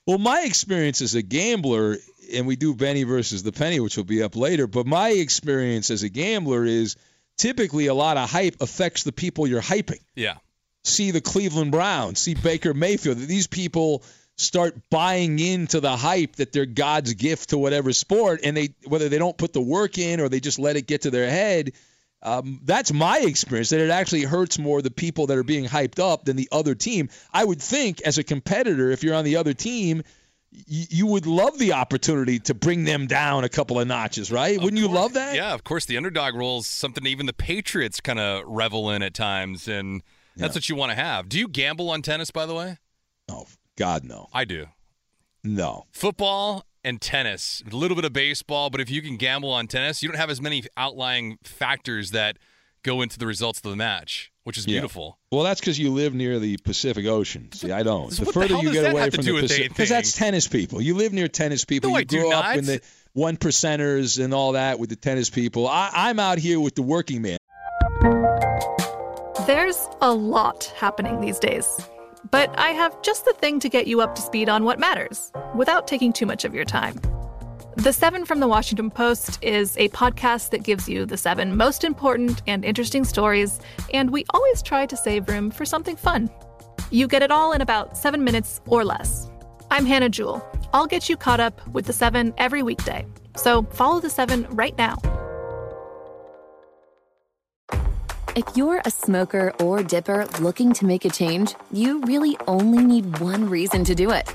Well, my experience as a gambler, and we do Benny versus the Penny, which will be up later, but my experience as a gambler is typically a lot of hype affects the people you're hyping. Yeah. See the Cleveland Browns, see Baker Mayfield. These people start buying into the hype that they're God's gift to whatever sport, and whether they don't put the work in or they just let it get to their head, that's my experience, that it actually hurts more the people that are being hyped up than the other team. I would think as a competitor, if you're on the other team, you would love the opportunity to bring them down a couple of notches, right? Wouldn't you love that? Yeah, of course. The underdog role is something even the Patriots kind of revel in at times, and that's what you want to have. Do you gamble on tennis, by the way? Oh, God, no. I do. No. Football and tennis, a little bit of baseball, but if you can gamble on tennis, you don't have as many outlying factors that go into the results of the match, which is beautiful. Well, that's because you live near the Pacific Ocean. See, I don't. So the further you get away from the Pacific, because that's tennis people. You live near tennis people. No, you grew up in the 1%ers and all that with the tennis people. I'm out here with the working man. There's a lot happening these days, but I have just the thing to get you up to speed on what matters without taking too much of your time. The Seven from the Washington Post is a podcast that gives you the seven most important and interesting stories, and we always try to save room for something fun. You get it all in about 7 minutes or less. I'm Hannah Jewell. I'll get you caught up with the Seven every weekday. So follow the Seven right now. If you're a smoker or dipper looking to make a change, you really only need one reason to do it.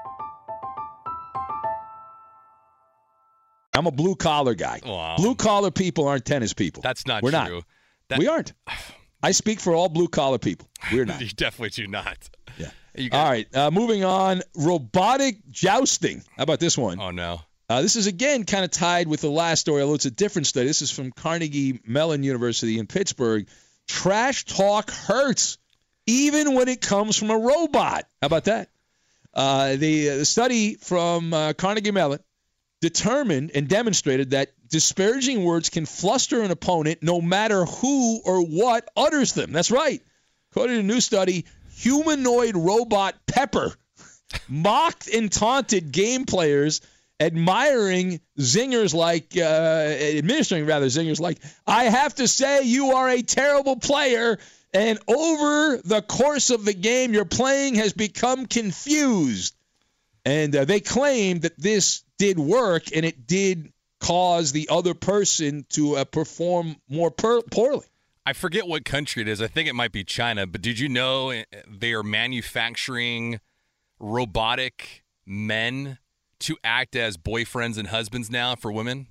I'm a blue-collar guy. Wow. Blue-collar people aren't tennis people. That's not We're true. Not. We aren't. I speak for all blue-collar people. We're not. You definitely do not. Yeah. All right, moving on. Robotic jousting. How about this one? Oh, no. This is, again, kind of tied with the last story, although it's a different study. This is from Carnegie Mellon University in Pittsburgh. Trash talk hurts, even when it comes from a robot. How about that? The study from Carnegie Mellon determined and demonstrated that disparaging words can fluster an opponent no matter who or what utters them. That's right. According to a new study, humanoid robot Pepper mocked and taunted game players, admiring zingers like, administering zingers like, "I have to say you are a terrible player, and over the course of the game your playing has become confused." And they claimed that this did work, and it did cause the other person to perform more poorly. I forget what country it is. I think it might be China. But did you know they are manufacturing robotic men to act as boyfriends and husbands now for women?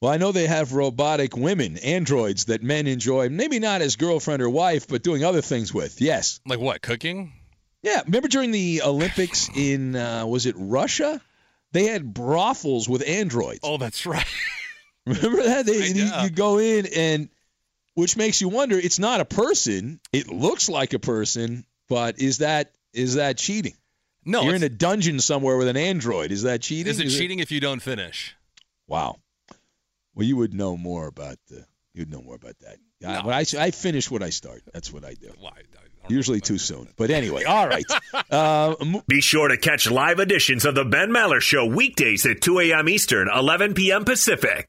Well, I know they have robotic women, androids, that men enjoy. Maybe not as girlfriend or wife, but doing other things with. Yes. Like what? Cooking? Yeah. Remember during the Olympics in, was it Russia? They had brothels with androids. Oh, that's right. Remember that? You go in, and which makes you wonder, it's not a person. It looks like a person, but is that cheating? No. You're in a dungeon somewhere with an android. Is that cheating? Is it cheating if you don't finish? Wow. Well, you would know more about that. No. When I finish what I start. That's what I do. Well, usually too soon. But anyway, all right. Be sure to catch live editions of The Ben Maller Show weekdays at 2 a.m. Eastern, 11 p.m. Pacific.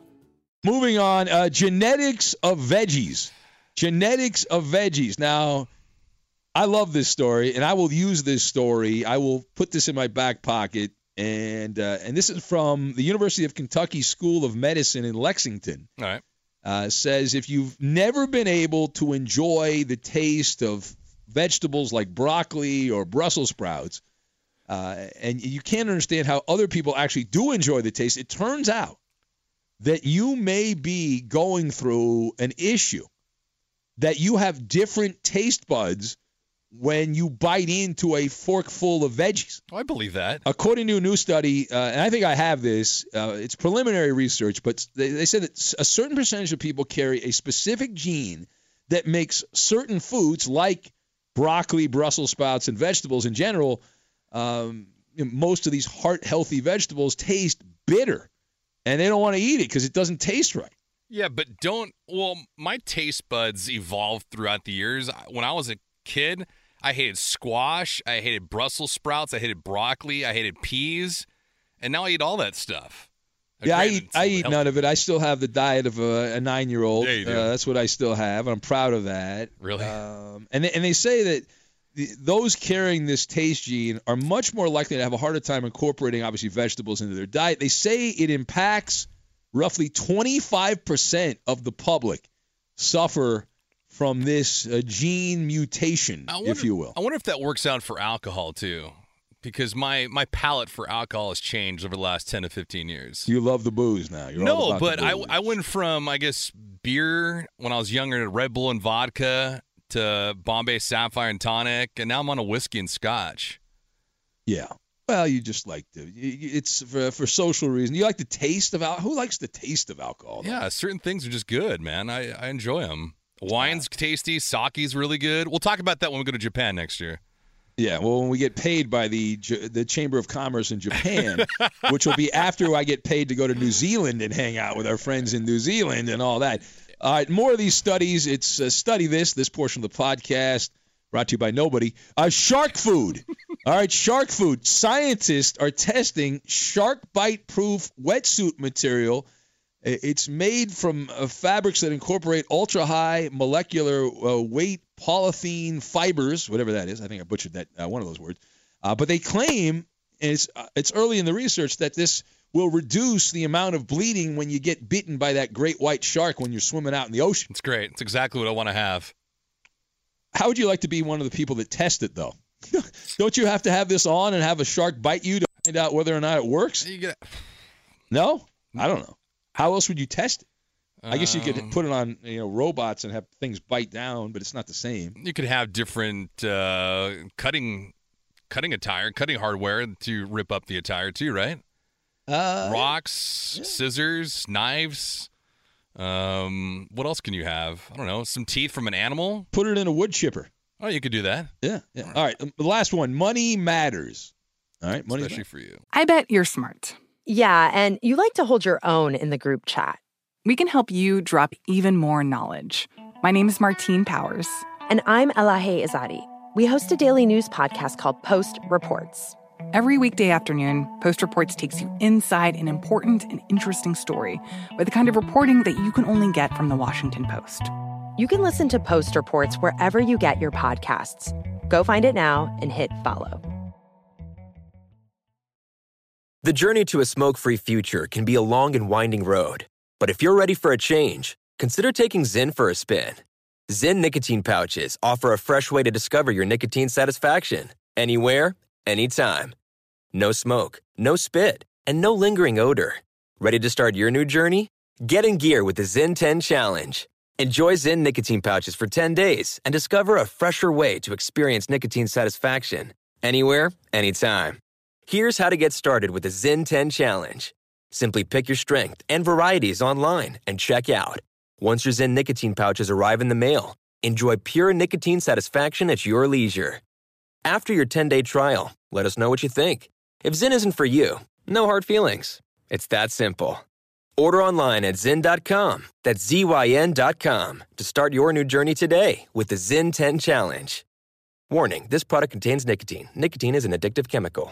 Moving on, genetics of veggies. Genetics of veggies. Now, I love this story, and I will use this story. I will put this in my back pocket, and this is from the University of Kentucky School of Medicine in Lexington. All right. Says if you've never been able to enjoy the taste of vegetables like broccoli or Brussels sprouts, and you can't understand how other people actually do enjoy the taste, it turns out that you may be going through an issue, that you have different taste buds when you bite into a forkful of veggies. Oh, I believe that. According to a new study, and I think I have this, it's preliminary research, but they said that a certain percentage of people carry a specific gene that makes certain foods like broccoli, Brussels sprouts, and vegetables in general, most of these heart-healthy vegetables taste bitter, and they don't want to eat it because it doesn't taste right. Yeah, but my taste buds evolved throughout the years. When I was a kid, I hated squash, I hated Brussels sprouts, I hated broccoli, I hated peas, and now I eat all that stuff. Yeah, I eat none of it. I still have the diet of a 9-year-old. Yeah, you do. That's what I still have. I'm proud of that. Really? And they say that those carrying this taste gene are much more likely to have a harder time incorporating, obviously, vegetables into their diet. They say it impacts roughly 25% of the public suffer from this gene mutation, if you will. I wonder if that works out for alcohol, too. Because my palate for alcohol has changed over the last 10 to 15 years. You love the booze now. I went from, I guess, beer when I was younger to Red Bull and vodka to Bombay Sapphire and tonic, and now I'm on a whiskey and scotch. Yeah. Well, you just like to. It's for social reasons. You like the taste of alcohol. Who likes the taste of alcohol, though? Yeah, certain things are just good, man. I enjoy them. Wine's tasty. Sake's really good. We'll talk about that when we go to Japan next year. Yeah, well, when we get paid by the Chamber of Commerce in Japan, which will be after I get paid to go to New Zealand and hang out with our friends in New Zealand and all that. All right, more of these studies. It's Study This portion of the podcast, brought to you by nobody. Shark food. All right, shark food. Scientists are testing shark bite-proof wetsuit material. It's made from fabrics that incorporate ultra-high molecular weight polythene fibers, whatever that is. I think I butchered that one of those words. But they claim, and it's early in the research, that this will reduce the amount of bleeding when you get bitten by that great white shark when you're swimming out in the ocean. It's great. It's exactly what I want to have. How would you like to be one of the people that test it, though? Don't you have to have this on and have a shark bite you to find out whether or not it works? No? I don't know. How else would you test it? I guess you could put it on, robots and have things bite down, but it's not the same. You could have different cutting hardware to rip up the attire too, right? Rocks, scissors, knives. What else can you have? I don't know. Some teeth from an animal. Put it in a wood chipper. Oh, you could do that. Yeah. All right. The last one. Money matters. All right. Money, especially for you. I bet you're smart. Yeah, and you like to hold your own in the group chat. We can help you drop even more knowledge. My name is Martine Powers. And I'm Elahe Izadi. We host a daily news podcast called Post Reports. Every weekday afternoon, Post Reports takes you inside an important and interesting story with the kind of reporting that you can only get from the Washington Post. You can listen to Post Reports wherever you get your podcasts. Go find it now and hit follow. The journey to a smoke-free future can be a long and winding road. But if you're ready for a change, consider taking Zyn for a spin. Zyn nicotine pouches offer a fresh way to discover your nicotine satisfaction. Anywhere, anytime. No smoke, no spit, and no lingering odor. Ready to start your new journey? Get in gear with the Zyn 10 Challenge. Enjoy Zyn nicotine pouches for 10 days and discover a fresher way to experience nicotine satisfaction. Anywhere, anytime. Here's how to get started with the Zyn 10 Challenge. Simply pick your strength and varieties online and check out. Once your Zyn nicotine pouches arrive in the mail, enjoy pure nicotine satisfaction at your leisure. After your 10-day trial, let us know what you think. If Zyn isn't for you, no hard feelings. It's that simple. Order online at Zyn.com. That's ZYN.com to start your new journey today with the Zyn 10 Challenge. Warning, this product contains nicotine. Nicotine is an addictive chemical.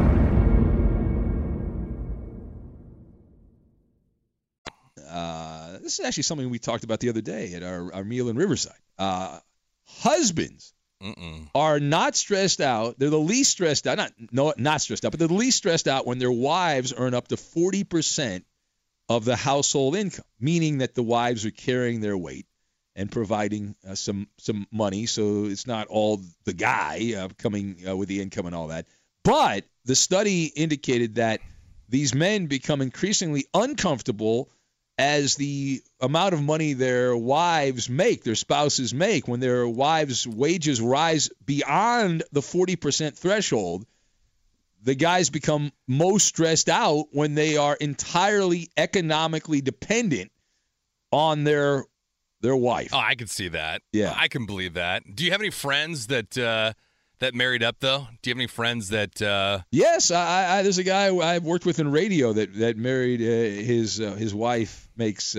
This is actually something we talked about the other day at our meal in Riverside. Husbands are not stressed out. They're the least stressed out. Not stressed out, but they're the least stressed out when their wives earn up to 40% of the household income, meaning that the wives are carrying their weight and providing some money. So it's not all the guy coming with the income and all that. But the study indicated that these men become increasingly uncomfortable as the amount of money their wives make, their spouses make, when their wives' wages rise beyond the 40% threshold, the guys become most stressed out when they are entirely economically dependent on their wife. Oh, I can see that. Yeah. I can believe that. Do you have any friends that that married up, though? Do you have any friends that... Yes, I there's a guy I've worked with in radio that married his wife makes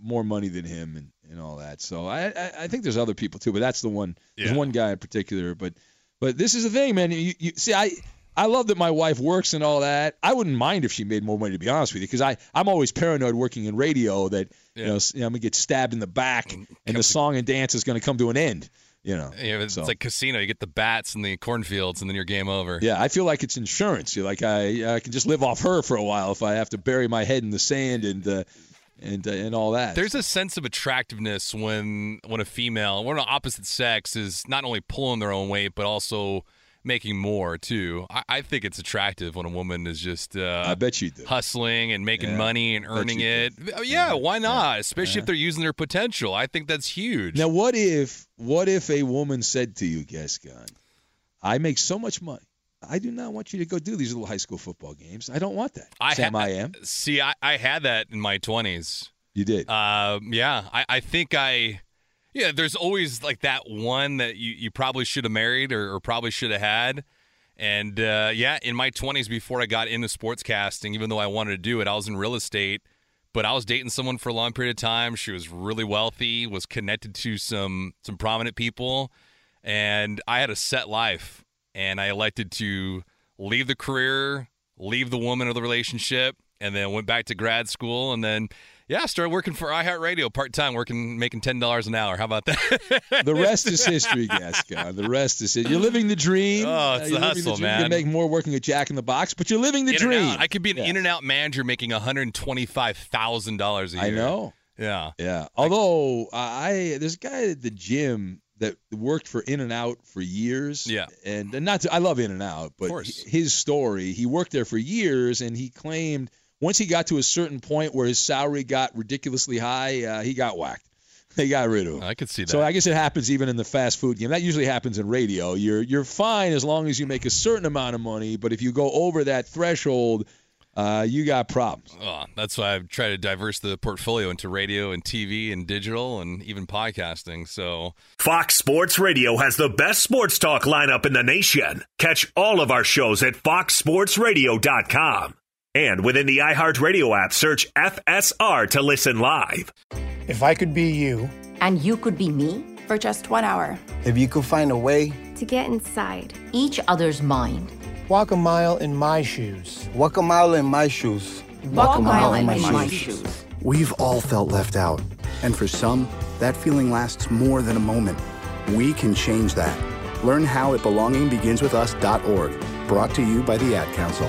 more money than him and all that. So I think there's other people too, but that's the one. Yeah. There's one guy in particular. But this is the thing, man. You see, I love that my wife works and all that. I wouldn't mind if she made more money, to be honest with you, because I'm always paranoid working in radio that I'm gonna get stabbed in the back and the song and dance is gonna come to an end. It's like casino. You get the bats and the cornfields, and then you're game over. Yeah, I feel like it's insurance. You're like, I can just live off her for a while if I have to bury my head in the sand and all that. There's a sense of attractiveness when a female, when the opposite sex is not only pulling their own weight but also making more too. I think it's attractive when a woman is just I bet you do. Hustling and making money and earning it. Yeah, why not? Yeah. Especially if they're using their potential. I think that's huge. Now, what if a woman said to you, Gascon, I make so much money. I do not want you to go do these little high school football games. I don't want that. See, I had that in my 20s. You did? Yeah. I think I... Yeah, there's always like that one that you probably should have married or probably should have had. And in my 20s before I got into sportscasting, even though I wanted to do it, I was in real estate. But I was dating someone for a long period of time. She was really wealthy, was connected to some prominent people. And I had a set life, and I elected to leave the career, leave the woman of the relationship, and then went back to grad school, and then, yeah, started working for iHeartRadio part-time, making $10 an hour. How about that? The rest is history, Gascon. The rest is history. You're living the dream. Oh, it's the hustle, man. You can make more working at Jack in the Box, but you're living the dream. I could be an In-N-Out manager making $125,000 a year. I know. Yeah. Yeah. Although, there's a guy at the gym that worked for In-N-Out for years. Yeah. And I love In-N-Out, but his story, he worked there for years, and he claimed once he got to a certain point where his salary got ridiculously high, he got whacked. They got rid of him. I could see that. So I guess it happens even in the fast food game. That usually happens in radio. You're fine as long as you make a certain amount of money, but if you go over that threshold, you got problems. Oh, that's why I've tried to diversify the portfolio into radio and TV and digital and even podcasting. So Fox Sports Radio has the best sports talk lineup in the nation. Catch all of our shows at foxsportsradio.com. And within the iHeartRadio app, search FSR to listen live. If I could be you. And you could be me. For just 1 hour. If you could find a way. To get inside. Each other's mind. Walk a mile in my shoes. Walk a mile in my shoes. Walk a mile in my shoes. We've all felt left out. And for some, that feeling lasts more than a moment. We can change that. Learn how at belongingbeginswithus.org. Brought to you by the Ad Council.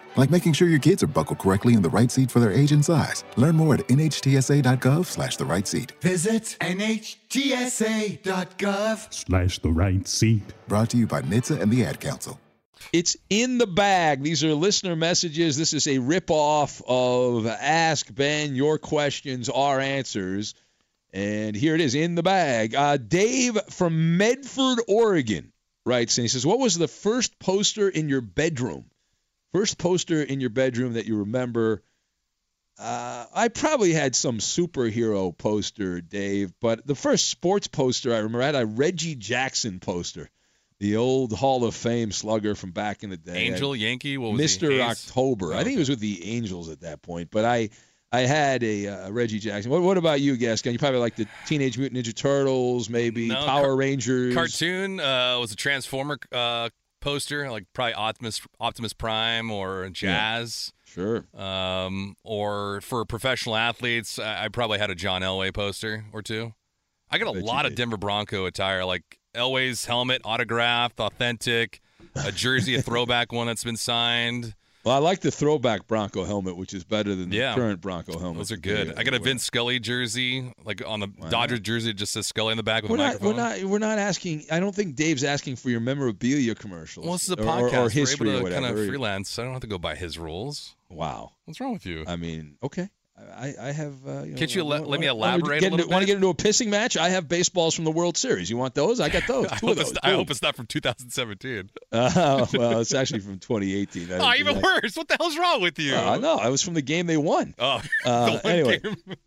Like making sure your kids are buckled correctly in the right seat for their age and size. Learn more at nhtsa.gov/the right seat. Visit nhtsa.gov/the right seat. Brought to you by NHTSA and the Ad Council. It's in the bag. These are listener messages. This is a ripoff of Ask Ben. Your questions, our answers. And here it is, in the bag. Dave from Medford, Oregon writes, and he says, what was the first poster in your bedroom? First poster in your bedroom that you remember. I probably had some superhero poster, Dave, but the first sports poster I remember, I had a Reggie Jackson poster, the old Hall of Fame slugger from back in the day. Yankee? What was Mr. October. Oh, okay. I think he was with the Angels at that point, but I had a Reggie Jackson. What about you, Gascon? You probably like the Teenage Mutant Ninja Turtles, maybe Power Rangers. Cartoon was a Transformer poster, like probably Optimus Prime or Jazz. Yeah, sure. Or for professional athletes, I probably had a John Elway poster or two. I got a lot of Denver Bronco attire, like Elway's helmet, autographed, authentic, a jersey, a throwback one that's been signed. Well, I like the throwback Bronco helmet, which is better than the current Bronco helmet. Those are good. I got a Vince Scully jersey, like on the Dodgers jersey, it just says Scully in the back with a microphone. We're not asking. I don't think Dave's asking for your memorabilia commercials. Well, this is a podcast. Or history, we're able to kind of freelance. I don't have to go by his rules. Wow, what's wrong with you? I mean, okay. I have. Can't you let me elaborate a little bit? Want to get into a pissing match? I have baseballs from the World Series. You want those? I got those. I hope it's not from 2017. Well, it's actually from 2018. Even worse. What the hell's wrong with you? I know. I was from the game they won. Oh, anyway.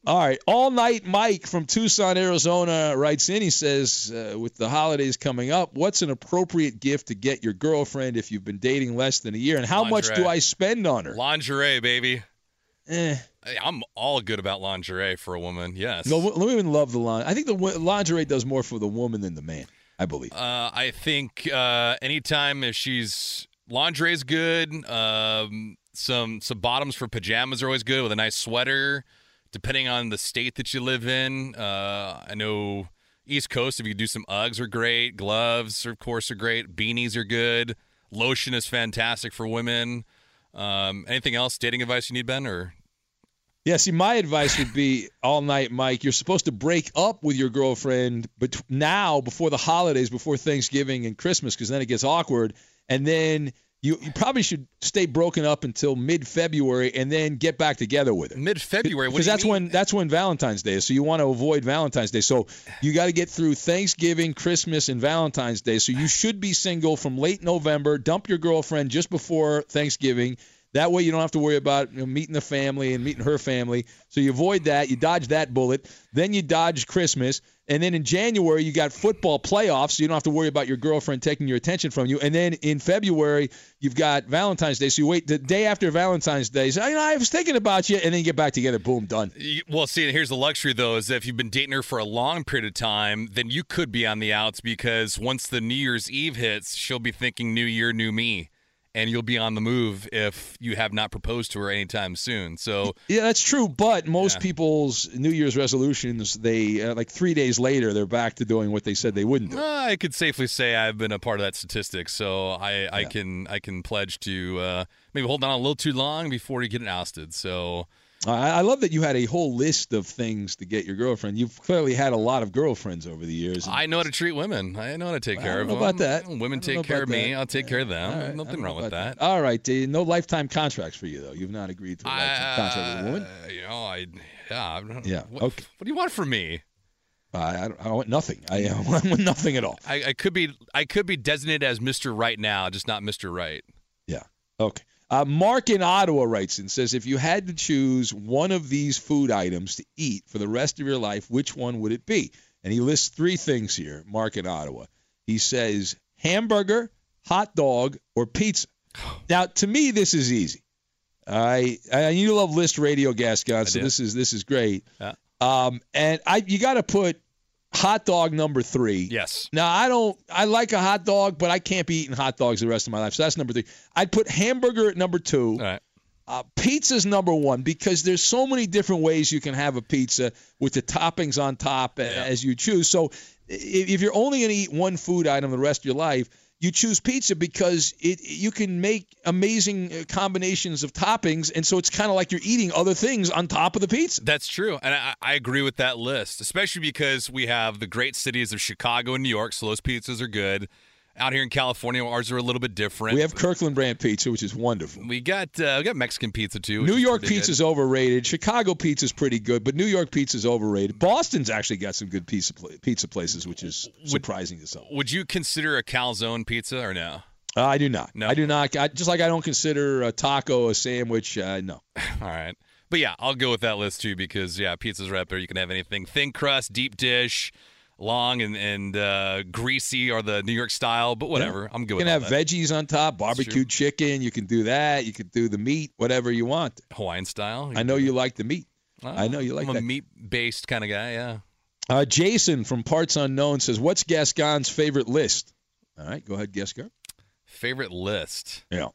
All right. All Night Mike from Tucson, Arizona writes in. He says, with the holidays coming up, what's an appropriate gift to get your girlfriend if you've been dating less than a year? And how much do I spend on her? Lingerie, baby. I'm all good about lingerie for a woman. Yes. No, women love the lingerie. I think the lingerie does more for the woman than the man, I believe. I think anytime if she's lingerie's good. Some bottoms for pajamas are always good with a nice sweater. Depending on the state that you live in, I know East Coast. If you do some Uggs are great. Gloves, of course, are great. Beanies are good. Lotion is fantastic for women. Anything else dating advice you need, Ben? Or Yeah, see, my advice would be, all night, Mike, you're supposed to break up with your girlfriend now before the holidays, before Thanksgiving and Christmas, because then it gets awkward. And then you probably should stay broken up until mid-February and then get back together with her. Mid-February? Because that's when Valentine's Day is, so you want to avoid Valentine's Day. So you got to get through Thanksgiving, Christmas, and Valentine's Day. So you should be single from late November. Dump your girlfriend just before Thanksgiving. That way you don't have to worry about meeting the family and meeting her family. So you avoid that. You dodge that bullet. Then you dodge Christmas. And then in January, you got football playoffs, so you don't have to worry about your girlfriend taking your attention from you. And then in February, you've got Valentine's Day. So you wait the day after Valentine's Day. So, I was thinking about you. And then you get back together. Boom, done. Well, see, and here's the luxury, though, is that if you've been dating her for a long period of time, then you could be on the outs, because once the New Year's Eve hits, she'll be thinking new year, new me. And you'll be on the move if you have not proposed to her anytime soon. So yeah, that's true. But most people's New Year's resolutions, they like 3 days later, they're back to doing what they said they wouldn't do. I could safely say I've been a part of that statistic, so I can pledge to maybe hold on a little too long before you get ousted. So I love that you had a whole list of things to get your girlfriend. You've clearly had a lot of girlfriends over the years. I know how to treat women. I know how to take care of them. About that? Women take care of me. I'll take care of them. Right. Nothing wrong with that. All right. No lifetime contracts for you, though. You've not agreed to a lifetime contract with a woman? What do you want from me? I want nothing. I want nothing at all. I could be designated as Mr. Right now, just not Mr. Right. Yeah. Okay. Mark in Ottawa writes and says, if you had to choose one of these food items to eat for the rest of your life, which one would it be? And he lists three things here, Mark in Ottawa. He says, hamburger, hot dog, or pizza. Now, to me, this is easy. You love List Radio, Gascon, so this is great. Yeah. You got to put hot dog number 3. Yes. Now, I like a hot dog, but I can't be eating hot dogs the rest of my life. So that's number 3. I'd put hamburger at number 2. All right. Pizza's number 1, because there's so many different ways you can have a pizza with the toppings on top as you choose. So if you're only going to eat one food item the rest of your life, you choose pizza because you can make amazing combinations of toppings, and so it's kind of like you're eating other things on top of the pizza. That's true, and I agree with that list, especially because we have the great cities of Chicago and New York, so those pizzas are good. Out here in California, ours are a little bit different. We have Kirkland brand pizza, which is wonderful. We got Mexican pizza, too. New York pizza's overrated. Chicago pizza's pretty good, but New York pizza's overrated. Boston's actually got some good pizza places, which is surprising to some. Would you consider a calzone pizza or no? I do not. No. I do not. Just like I don't consider a taco a sandwich, no. All right. But, yeah, I'll go with that list, too, because, pizza's right there. You can have anything. Thin crust, deep dish. Long and greasy are the New York style, but whatever. I'm good with that. You can have veggies on top, barbecue chicken. You can do that. You can do the meat, whatever you want. Hawaiian style. I know you like the meat. I know you like that. I'm a meat-based kind of guy, yeah. Jason from Parts Unknown says, what's Gascon's favorite list? All right, go ahead, Gascon. Favorite list? Yeah.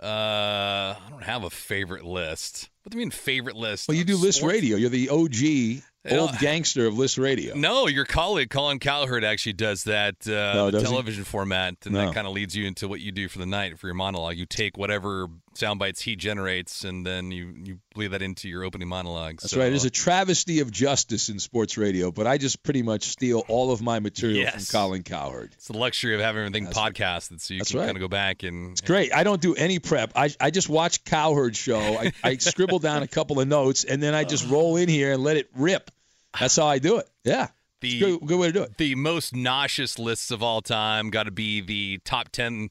I don't have a favorite list. What do you mean favorite list? Well, you do List Radio. You're the OG. Old gangster of List Radio. No, your colleague, Colin Cowherd, actually does that television format, and that kind of leads you into what you do for the night for your monologue. You take whatever sound bites he generates, and then you bleed that into your opening monologue. That's right. It is a travesty of justice in sports radio, but I just pretty much steal all of my material from Colin Cowherd. It's the luxury of having everything podcasted, so you can kind of go back and... It's great. I don't do any prep. I just watch Cowherd's show. I scribble down a couple of notes, and then I just roll in here and let it rip. That's how I do it. Yeah. It's a good way to do it. The most nauseous lists of all time got to be the top 10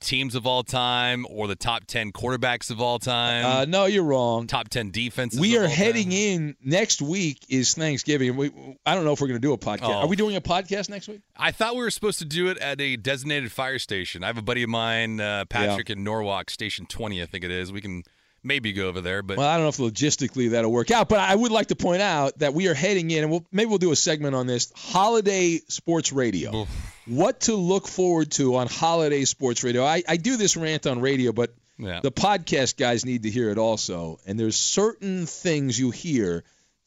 teams of all time or the top 10 quarterbacks of all time. No, you're wrong. Top 10 defenses of all time. We are heading in. Next week is Thanksgiving. I don't know if we're going to do a podcast. Oh. Are we doing a podcast next week? I thought we were supposed to do it at a designated fire station. I have a buddy of mine, Patrick, in Norwalk, Station 20, I think it is. We can... maybe go over there, but I don't know if logistically that'll work out. But I would like to point out that we are heading in, and maybe we'll do a segment on this holiday sports radio. Oof. What to look forward to on holiday sports radio. I do this rant on radio, but the podcast guys need to hear it also. And there's certain things you hear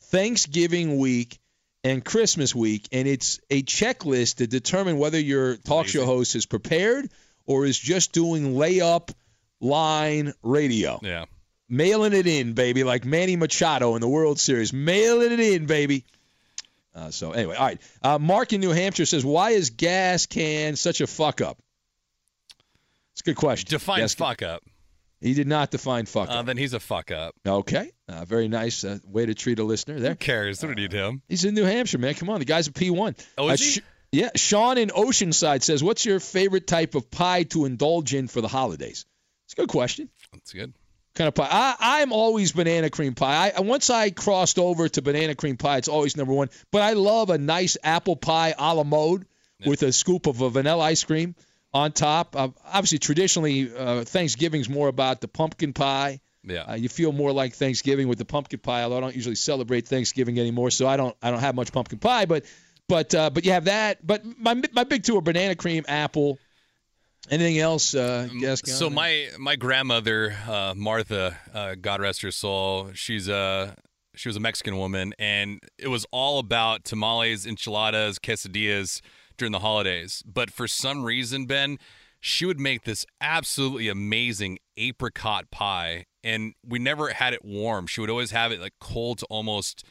Thanksgiving week and Christmas week, and it's a checklist to determine whether your talk show host is prepared or is just doing layup line radio. Yeah. Mailing it in, baby, like Manny Machado in the World Series. Mailing it in, baby. So anyway, all right. Mark in New Hampshire says, why is gas can such a fuck-up? It's a good question. Define fuck-up. He did not define fuck-up. Then he's a fuck-up. Okay. Very nice way to treat a listener there. Who cares? What do you need him? He's in New Hampshire, man. Come on. The guy's a P1. Oh, is he? Yeah. Sean in Oceanside says, what's your favorite type of pie to indulge in for the holidays? It's a good question. That's good. Kind of pie. I'm always banana cream pie. Once I crossed over to banana cream pie, it's always number one. But I love a nice apple pie a la mode with a scoop of a vanilla ice cream on top. Obviously, traditionally, Thanksgiving's more about the pumpkin pie. Yeah. You feel more like Thanksgiving with the pumpkin pie, although I don't usually celebrate Thanksgiving anymore, so I don't have much pumpkin pie. But you have that. But my big two are banana cream, apple. Anything else? So my grandmother, Martha, God rest her soul, she was a Mexican woman, and it was all about tamales, enchiladas, quesadillas during the holidays. But for some reason, Ben, she would make this absolutely amazing apricot pie, and we never had it warm. She would always have it like cold to almost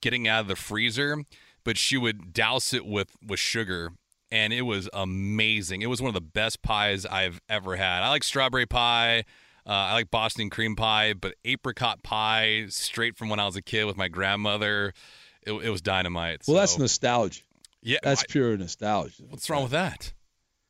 getting out of the freezer, but she would douse it with sugar. And it was amazing. It was one of the best pies I've ever had. I like strawberry pie. I like Boston cream pie. But apricot pie, straight from when I was a kid with my grandmother, it was dynamite. Well, that's nostalgia. Yeah, that's pure nostalgia. What's wrong with that?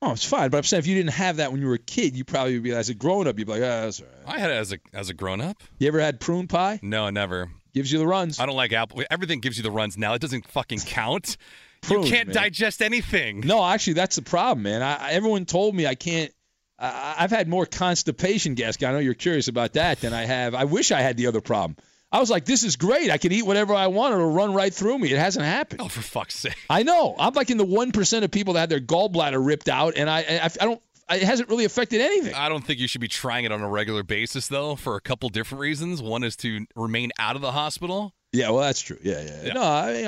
Oh, it's fine. But I'm saying if you didn't have that when you were a kid, you probably would be, as a grown-up, you'd be like, oh, that's all right. I had it as a grown-up. You ever had prune pie? No, never. Gives you the runs. I don't like apple. Everything gives you the runs now. It doesn't fucking count. Prune, you can't digest anything. No, actually, that's the problem, man. Everyone told me I can't. I've had more constipation, Gascon. I know you're curious about that than I have. I wish I had the other problem. I was like, this is great. I can eat whatever I want. It'll run right through me. It hasn't happened. Oh, for fuck's sake. I know. I'm like in the 1% of people that had their gallbladder ripped out, and I don't. It hasn't really affected anything. I don't think you should be trying it on a regular basis, though, for a couple different reasons. One is to remain out of the hospital. Yeah, well, that's true. Yeah. No,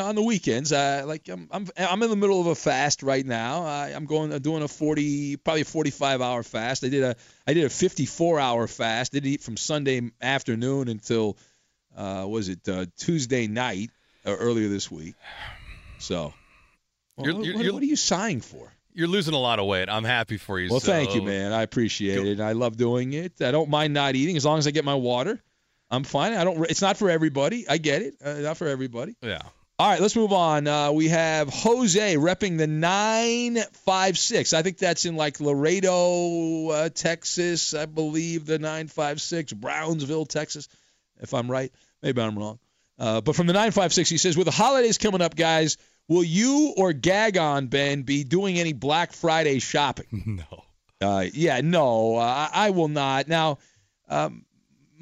on the weekends, I'm in the middle of a fast right now. I'm doing a 45-hour fast. I did a 54-hour fast. Didn't eat from Sunday afternoon until Tuesday night or earlier this week. So, what are you sighing for? You're losing a lot of weight. I'm happy for you. Well, thank you, man. I appreciate it. I love doing it. I don't mind not eating as long as I get my water. I'm fine. It's not for everybody. I get it. Not for everybody. Yeah. All right, let's move on. We have Jose repping the 956. I think that's in like Laredo, Texas. I believe the 956, Brownsville, Texas, if I'm right. Maybe I'm wrong. But from the 956, he says, with the holidays coming up, guys, will you or Gagon, Ben, be doing any Black Friday shopping? No. I will not. Now,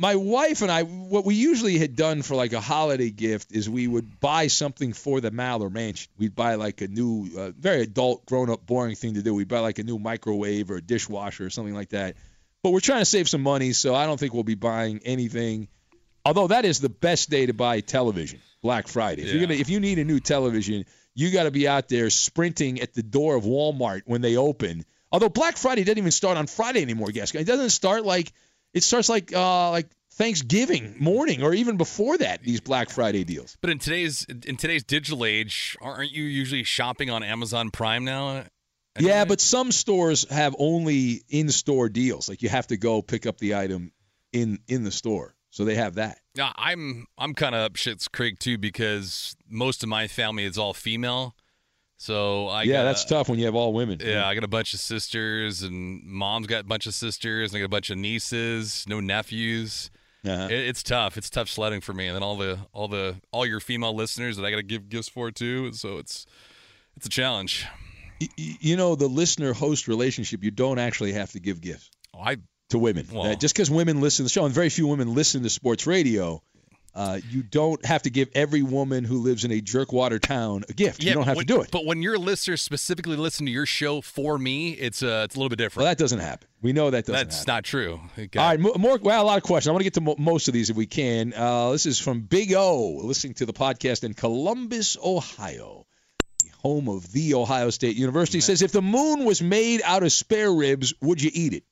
my wife and I, what we usually had done for like a holiday gift is we would buy something for the Maller Mansion. We'd buy like a new, very adult, grown-up, boring thing to do. We'd buy like a new microwave or a dishwasher or something like that. But we're trying to save some money, so I don't think we'll be buying anything. Although that is the best day to buy television, Black Friday. Yeah. If you need a new television, you got to be out there sprinting at the door of Walmart when they open. Although Black Friday doesn't even start on Friday anymore, Gascon. It doesn't start like... It starts like Thanksgiving morning or even before that, these Black Friday deals. But in today's digital age, aren't you usually shopping on Amazon Prime now? Yeah, but some stores have only in-store deals. Like you have to go pick up the item in the store. So they have that. Yeah, I'm kind of up Schitt's Creek too because most of my family is all female. So that's tough when you have all women. Yeah, I got a bunch of sisters, and mom's got a bunch of sisters, and I got a bunch of nieces, no nephews. Uh-huh. It's tough. It's tough sledding for me, and then all your female listeners that I got to give gifts for too. So it's a challenge. You know, the listener-host relationship, you don't actually have to give gifts to women. Well, just because women listen to the show, and very few women listen to sports radio. You don't have to give every woman who lives in a jerkwater town a gift. Yeah, you don't have to do it. But when your listeners specifically listen to your show for me, it's a little bit different. Well, that doesn't happen. We know that doesn't happen. That's not true. Okay. All right, a lot of questions. I want to get to most of these if we can. This is from Big O, listening to the podcast in Columbus, Ohio, the home of The Ohio State University. Right. Says, if the moon was made out of spare ribs, would you eat it?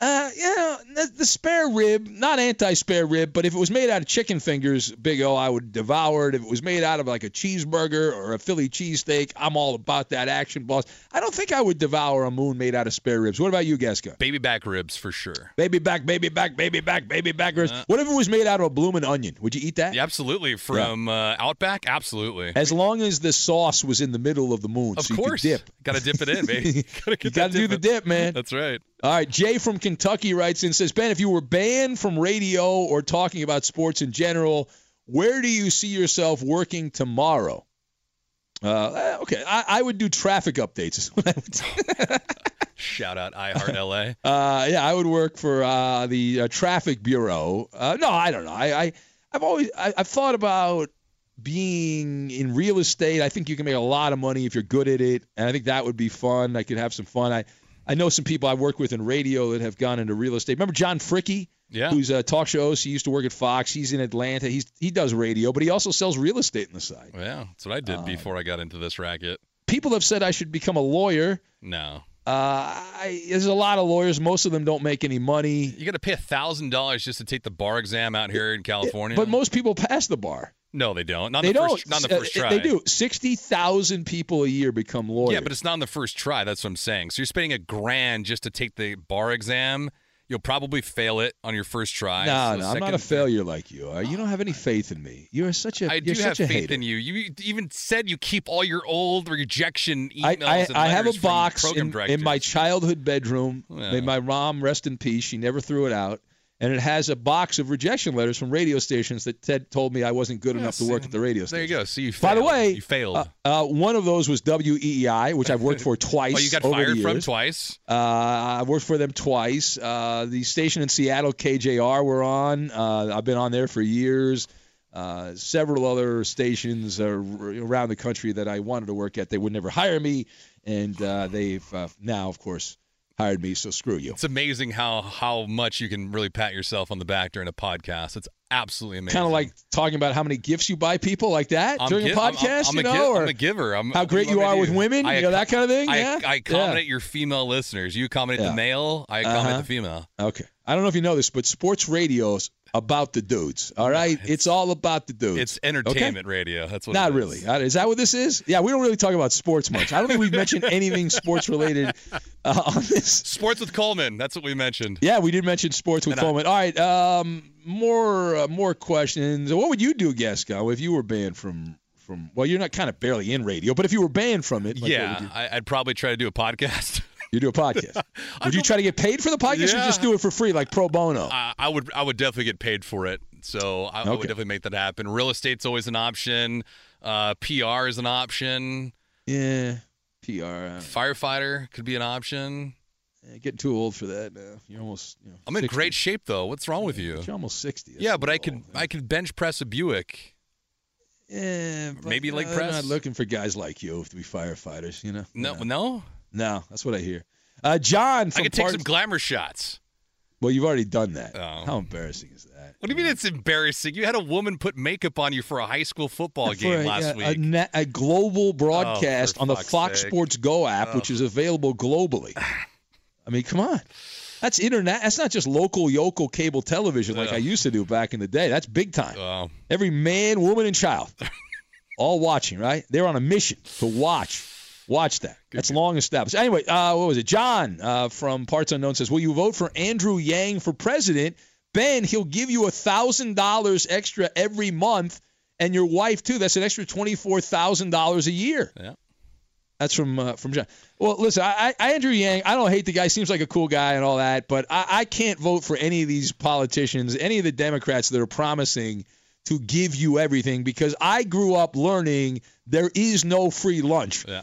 The spare rib, not anti-spare rib, but if it was made out of chicken fingers, Big O, I would devour it. If it was made out of like a cheeseburger or a Philly cheesesteak, I'm all about that action, boss. I don't think I would devour a moon made out of spare ribs. What about you, Gascon? Baby back ribs for sure. Baby back ribs. What if it was made out of a bloomin' onion? Would you eat that? Yeah, absolutely. From Outback, absolutely. As long as the sauce was in the middle of the moon, of so you course. Could dip. Got to dip it in, baby. You got to do the dip, man. That's right. All right, Jay from Kentucky writes in and says, Ben, if you were banned from radio or talking about sports in general, where do you see yourself working tomorrow? Okay, I would do traffic updates. Shout out iHeartLA. Yeah, I would work for the Traffic Bureau. No, I don't know. I've thought about being in real estate. I think you can make a lot of money if you're good at it, and I think that would be fun. I could have some fun. I know some people I work with in radio that have gone into real estate. Remember John Fricke, who's a talk show host? He used to work at Fox. He's in Atlanta. He does radio, but he also sells real estate on the side. Yeah, that's what I did before I got into this racket. People have said I should become a lawyer. No. There's a lot of lawyers. Most of them don't make any money. You got to pay $1,000 just to take the bar exam out here in California. But most people pass the bar. No, they don't. Not the first try. They do. 60,000 people a year become lawyers. Yeah, but it's not on the first try. That's what I'm saying. So you're spending $1,000 just to take the bar exam. You'll probably fail it on your first try. No, I'm not a failure like you. You don't have any faith in me. You're such a hater. I do have faith in you. You even said you keep all your old rejection emails. I have a box in my childhood bedroom. Yeah. Made my mom rest in peace. She never threw it out. And it has a box of rejection letters from radio stations that Ted told me I wasn't good enough to work at the radio station. There you go. So you failed. By the way, you failed. One of those was WEEI, which I've worked for twice. Oh, you got fired from twice. I worked for them twice. The station in Seattle, KJR, we're on. I've been on there for years. Several other stations around the country that I wanted to work at, they would never hire me, and they've now, of course, hired me, so screw you. It's amazing how much you can really pat yourself on the back during a podcast. It's absolutely amazing. Kind of like talking about how many gifts you buy people like that during a podcast. I'm a giver. How great you are with women, that kind of thing. I accommodate your female listeners. You accommodate the male. I accommodate the female. Okay. I don't know if you know this, but sports radio's about the dudes, all right? It's all about the dudes. It's entertainment radio. That's what Not it is. Really. Is that what this is? Yeah, we don't really talk about sports much. I don't think we've mentioned anything sports-related on this. Sports with Coleman. That's what we mentioned. Yeah, we did mention sports with Coleman. All right, more questions. What would you do, Gasco, if you were banned from – well, you're not kind of barely in radio, but if you were banned from it? Like I'd probably try to do a podcast. You do a podcast. Would you try to get paid for the podcast or just do it for free, like pro bono? I would definitely get paid for it, so I would definitely make that happen. Real estate's always an option. PR is an option. Yeah, PR. Firefighter could be an option. Yeah, getting too old for that now. You're almost. I'm 60. In great shape though. What's wrong with you? You're almost 60. That's but I could bench press a Buick. Yeah, but maybe leg press. I'm not looking for guys like you to be firefighters. No, that's what I hear. John, I could take some glamour shots. Well, you've already done that. Oh. How embarrassing is that? What do you mean it's embarrassing? You had a woman put makeup on you for a high school football game last week. A global broadcast on the Fox Sports Go app, which is available globally. I mean, come on. That's internet. That's not just local yokel cable television like I used to do back in the day. That's big time. Oh. Every man, woman, and child, all watching. Right? They're on a mission to watch that. That's long established. Anyway, what was it? John from Parts Unknown says, will you vote for Andrew Yang for president? Ben, he'll give you $1,000 extra every month, and your wife, too. That's an extra $24,000 a year. Yeah. That's from John. Well, listen, I Andrew Yang, I don't hate the guy. Seems like a cool guy and all that, but I can't vote for any of these politicians, any of the Democrats that are promising to give you everything, because I grew up learning there is no free lunch. Yeah.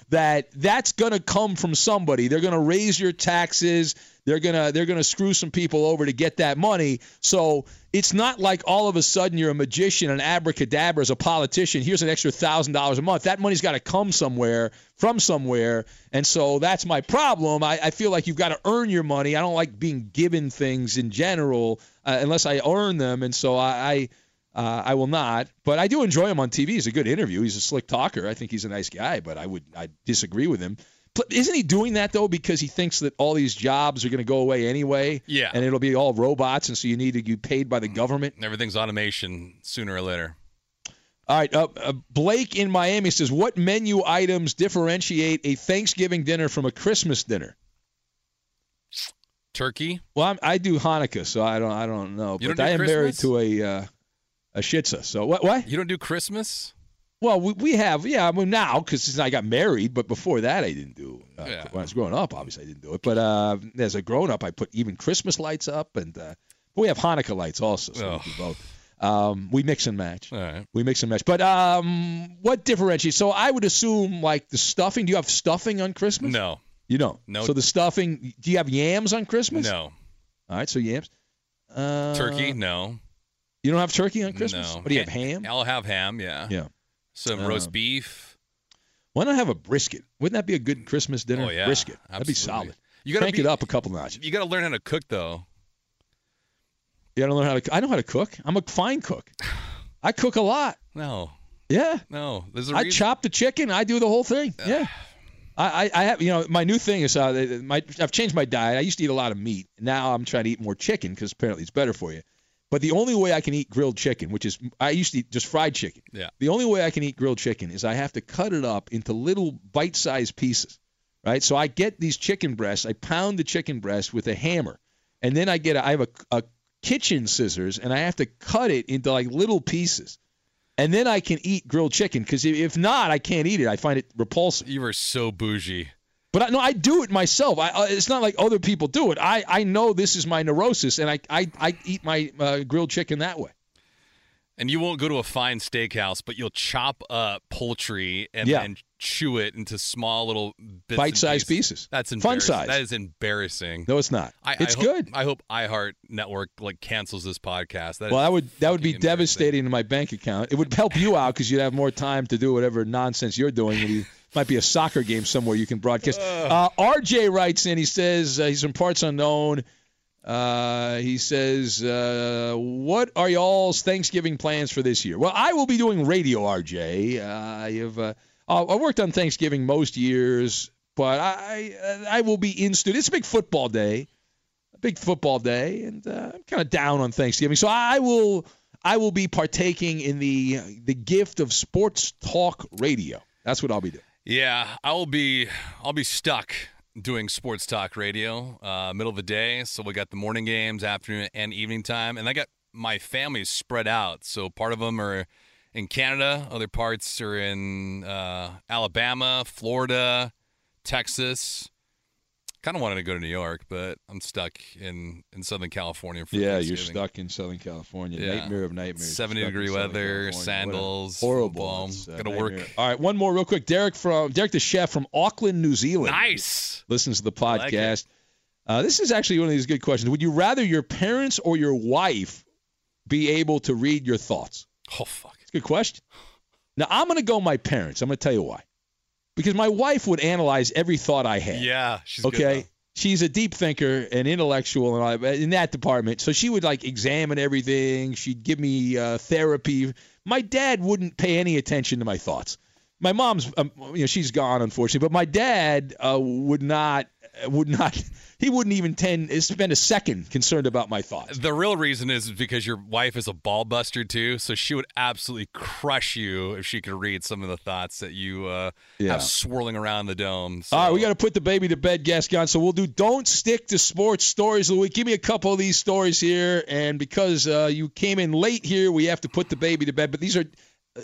That's going to come from somebody. They're going to raise your taxes. They're going to screw some people over to get that money. So it's not like all of a sudden you're a magician, an abracadabra as a politician. Here's an extra $1,000 a month. That money's got to come somewhere from somewhere. And so that's my problem. I feel like you've got to earn your money. I don't like being given things in general unless I earn them. And so I will not, but I do enjoy him on TV. He's a good interview. He's a slick talker. I think he's a nice guy, but I disagree with him. Isn't he doing that, though, because he thinks that all these jobs are going to go away anyway? Yeah. And it'll be all robots, and so you need to be paid by the government. Everything's automation sooner or later. All right. Blake in Miami says, what menu items differentiate a Thanksgiving dinner from a Christmas dinner? Turkey. Well, I do Hanukkah, so I don't know. You but don't do I am Christmas? Married to a shitza. So what? You don't do Christmas? Well, we have, yeah. I mean, now because I got married, but before that I didn't do. When I was growing up, obviously I didn't do it. But as a grown up, I put even Christmas lights up, and we have Hanukkah lights also. So we do both. We mix and match. All right. We mix and match. But what differentiates? So I would assume like the stuffing. Do you have stuffing on Christmas? No. You don't? No. So the stuffing, do you have yams on Christmas? No. All right, so yams. Turkey? No. You don't have turkey on Christmas? No. But do you have ham? I'll have ham, yeah. Yeah. Some roast beef. Why not have a brisket? Wouldn't that be a good Christmas dinner? Oh, yeah. Brisket. Absolutely. That'd be solid. You gotta crank it up a couple notches. You got to learn how to cook, though. You got to learn how to cook. I know how to cook. I'm a fine cook. I cook a lot. No. Yeah. No. There's a reason. I chop the chicken. I do the whole thing. Yeah. I have, you know, my new thing is I've changed my diet. I used to eat a lot of meat. Now I'm trying to eat more chicken because apparently it's better for you. But the only way I can eat grilled chicken, which is I used to eat just fried chicken. Yeah. The only way I can eat grilled chicken is I have to cut it up into little bite-sized pieces, right? So I get these chicken breasts. I pound the chicken breast with a hammer, and then I have a kitchen scissors, and I have to cut it into like little pieces. And then I can eat grilled chicken, because if not, I can't eat it. I find it repulsive. You are so bougie. But I do it myself. It's not like other people do it. I know this is my neurosis, and I eat my grilled chicken that way. And you won't go to a fine steakhouse, but you'll chop up poultry and then chew it into small little bits, bite-sized pieces. That's fun size. That is embarrassing. No, it's not. It's good. I hope iHeart Network cancels this podcast. That would be devastating to my bank account. It would help you out because you'd have more time to do whatever nonsense you're doing. It might be a soccer game somewhere you can broadcast. RJ writes in. He says he's from Parts Unknown. He says, what are y'all's Thanksgiving plans for this year? Well, I will be doing radio, RJ. I worked on Thanksgiving most years, but I will be in studio. It's a big football day, and I'm kind of down on Thanksgiving. So I will be partaking in the gift of sports talk radio. That's what I'll be doing. Yeah, I'll be stuck doing sports talk radio, middle of the day. So we got the morning games, afternoon and evening time. And I got my family spread out. So part of them are in Canada. Other parts are in Alabama, Florida, Texas. Kind of wanted to go to New York, but I'm stuck in Southern California. Yeah, you're stuck in Southern California. Yeah. Nightmare of nightmares. 70-degree weather, sandals. Horrible. Got to work. All right, one more real quick. Derek the Chef from Auckland, New Zealand. Nice. Listens to the podcast. Like this is actually one of these good questions. Would you rather your parents or your wife be able to read your thoughts? Oh, fuck. It's a good question. Now, I'm going to go my parents. I'm going to tell you why. Because my wife would analyze every thought I had. Yeah, she's okay. Good, she's a deep thinker and intellectual and in that department. So she would like examine everything. She'd give me therapy. My dad wouldn't pay any attention to my thoughts. My mom's, she's gone unfortunately, but my dad would not. He wouldn't even spend a second concerned about my thoughts. The real reason is because your wife is a ball buster, too, so she would absolutely crush you if she could read some of the thoughts that you have swirling around the dome. So. All right, we got to put the baby to bed, Gascon, so we'll do Don't Stick to Sports Stories of the Week. Give me a couple of these stories here, and because you came in late here, we have to put the baby to bed, but these are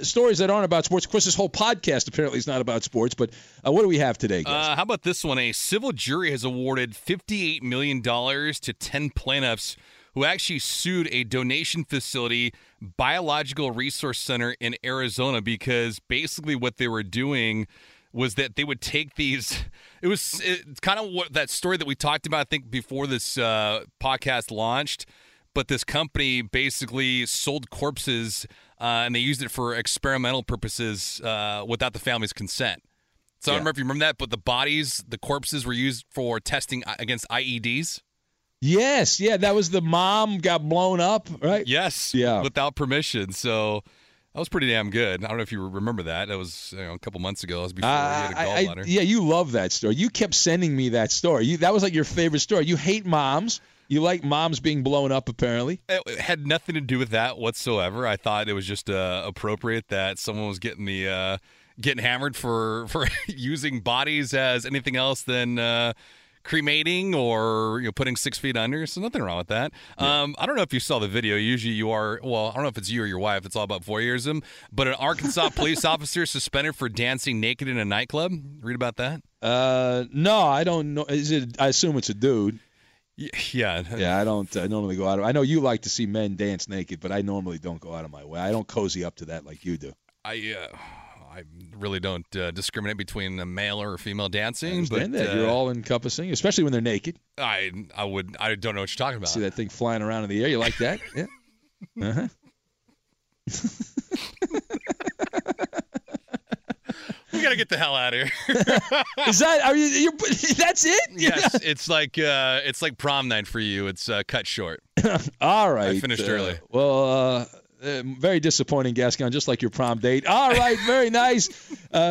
stories that aren't about sports. Of course, this whole podcast apparently is not about sports, but what do we have today, guys? How about this one? A civil jury has awarded $58 million to 10 plaintiffs who actually sued a donation facility, Biological Resource Center in Arizona, because basically what they were doing was that they would take these – it's kind of what that story that we talked about, I think, before this podcast launched, but this company basically sold corpses – and they used it for experimental purposes without the family's consent. So I don't remember if you remember that, but the corpses were used for testing against IEDs. Yes, that was the mom got blown up, right? Yes, without permission. So That was pretty damn good. I don't know if you remember that. That was a couple months ago. That was before he had a gallbladder. Yeah, you love that story. You kept sending me that story. That was like your favorite story. You hate moms. You like moms being blown up, apparently. It had nothing to do with that whatsoever. I thought it was just appropriate that someone was getting hammered for using bodies as anything else than cremating or putting 6 feet under. So nothing wrong with that. Yeah. I don't know if you saw the video. Usually you are, I don't know if it's you or your wife. It's all about voyeurism. But an Arkansas police officer suspended for dancing naked in a nightclub. Read about that? No, I don't know. I assume it's a dude. Yeah. I normally go out. I know you like to see men dance naked, but I normally don't go out of my way. I don't cozy up to that like you do. I really don't discriminate between a male or a female dancing, but you're all encompassing, especially when they're naked. I don't know what you're talking about. See that thing flying around in the air? You like that? Yeah. Uh huh. We gotta get the hell out of here. Is that? Are you? That's it? Yes. It's like prom night for you. It's cut short. All right. I finished early. Well. Very disappointing, Gascon, just like your prom date. All right, very nice.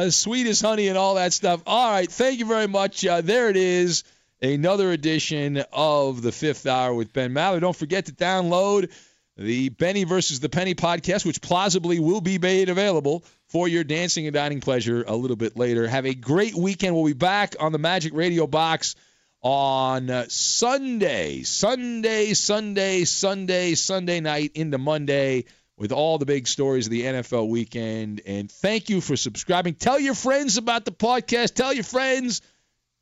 Sweet as honey and all that stuff. All right, thank you very much. There it is, another edition of The Fifth Hour with Ben Maller. Don't forget to download the Benny versus the Penny podcast, which plausibly will be made available for your dancing and dining pleasure a little bit later. Have a great weekend. We'll be back on the Magic Radio Box on Sunday night into Monday, with all the big stories of the NFL weekend. And thank you for subscribing. Tell your friends about the podcast. Tell your friends.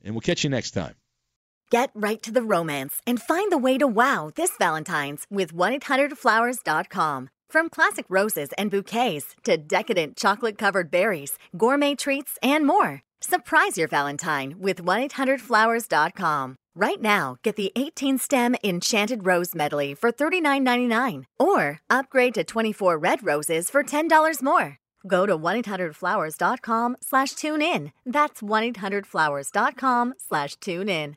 And we'll catch you next time. Get right to the romance and find the way to wow this Valentine's with 1-800-Flowers.com. From classic roses and bouquets to decadent chocolate-covered berries, gourmet treats, and more. Surprise your Valentine with 1-800-Flowers.com. Right now, get the 18-stem Enchanted Rose Medley for $39.99 or upgrade to 24 red roses for $10 more. Go to 1-800-Flowers.com/tune in. That's 1-800-Flowers.com/tune in.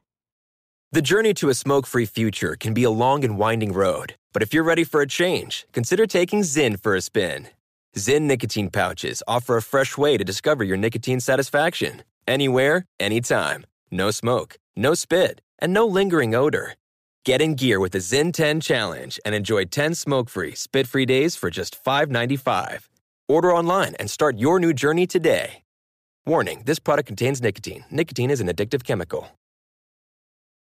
The journey to a smoke-free future can be a long and winding road, but if you're ready for a change, consider taking Zyn for a spin. Zyn nicotine pouches offer a fresh way to discover your nicotine satisfaction. Anywhere, anytime. No smoke, no spit, and no lingering odor. Get in gear with the Zyn 10 Challenge and enjoy 10 smoke-free, spit-free days for just $5.95. Order online and start your new journey today. Warning, this product contains nicotine. Nicotine is an addictive chemical.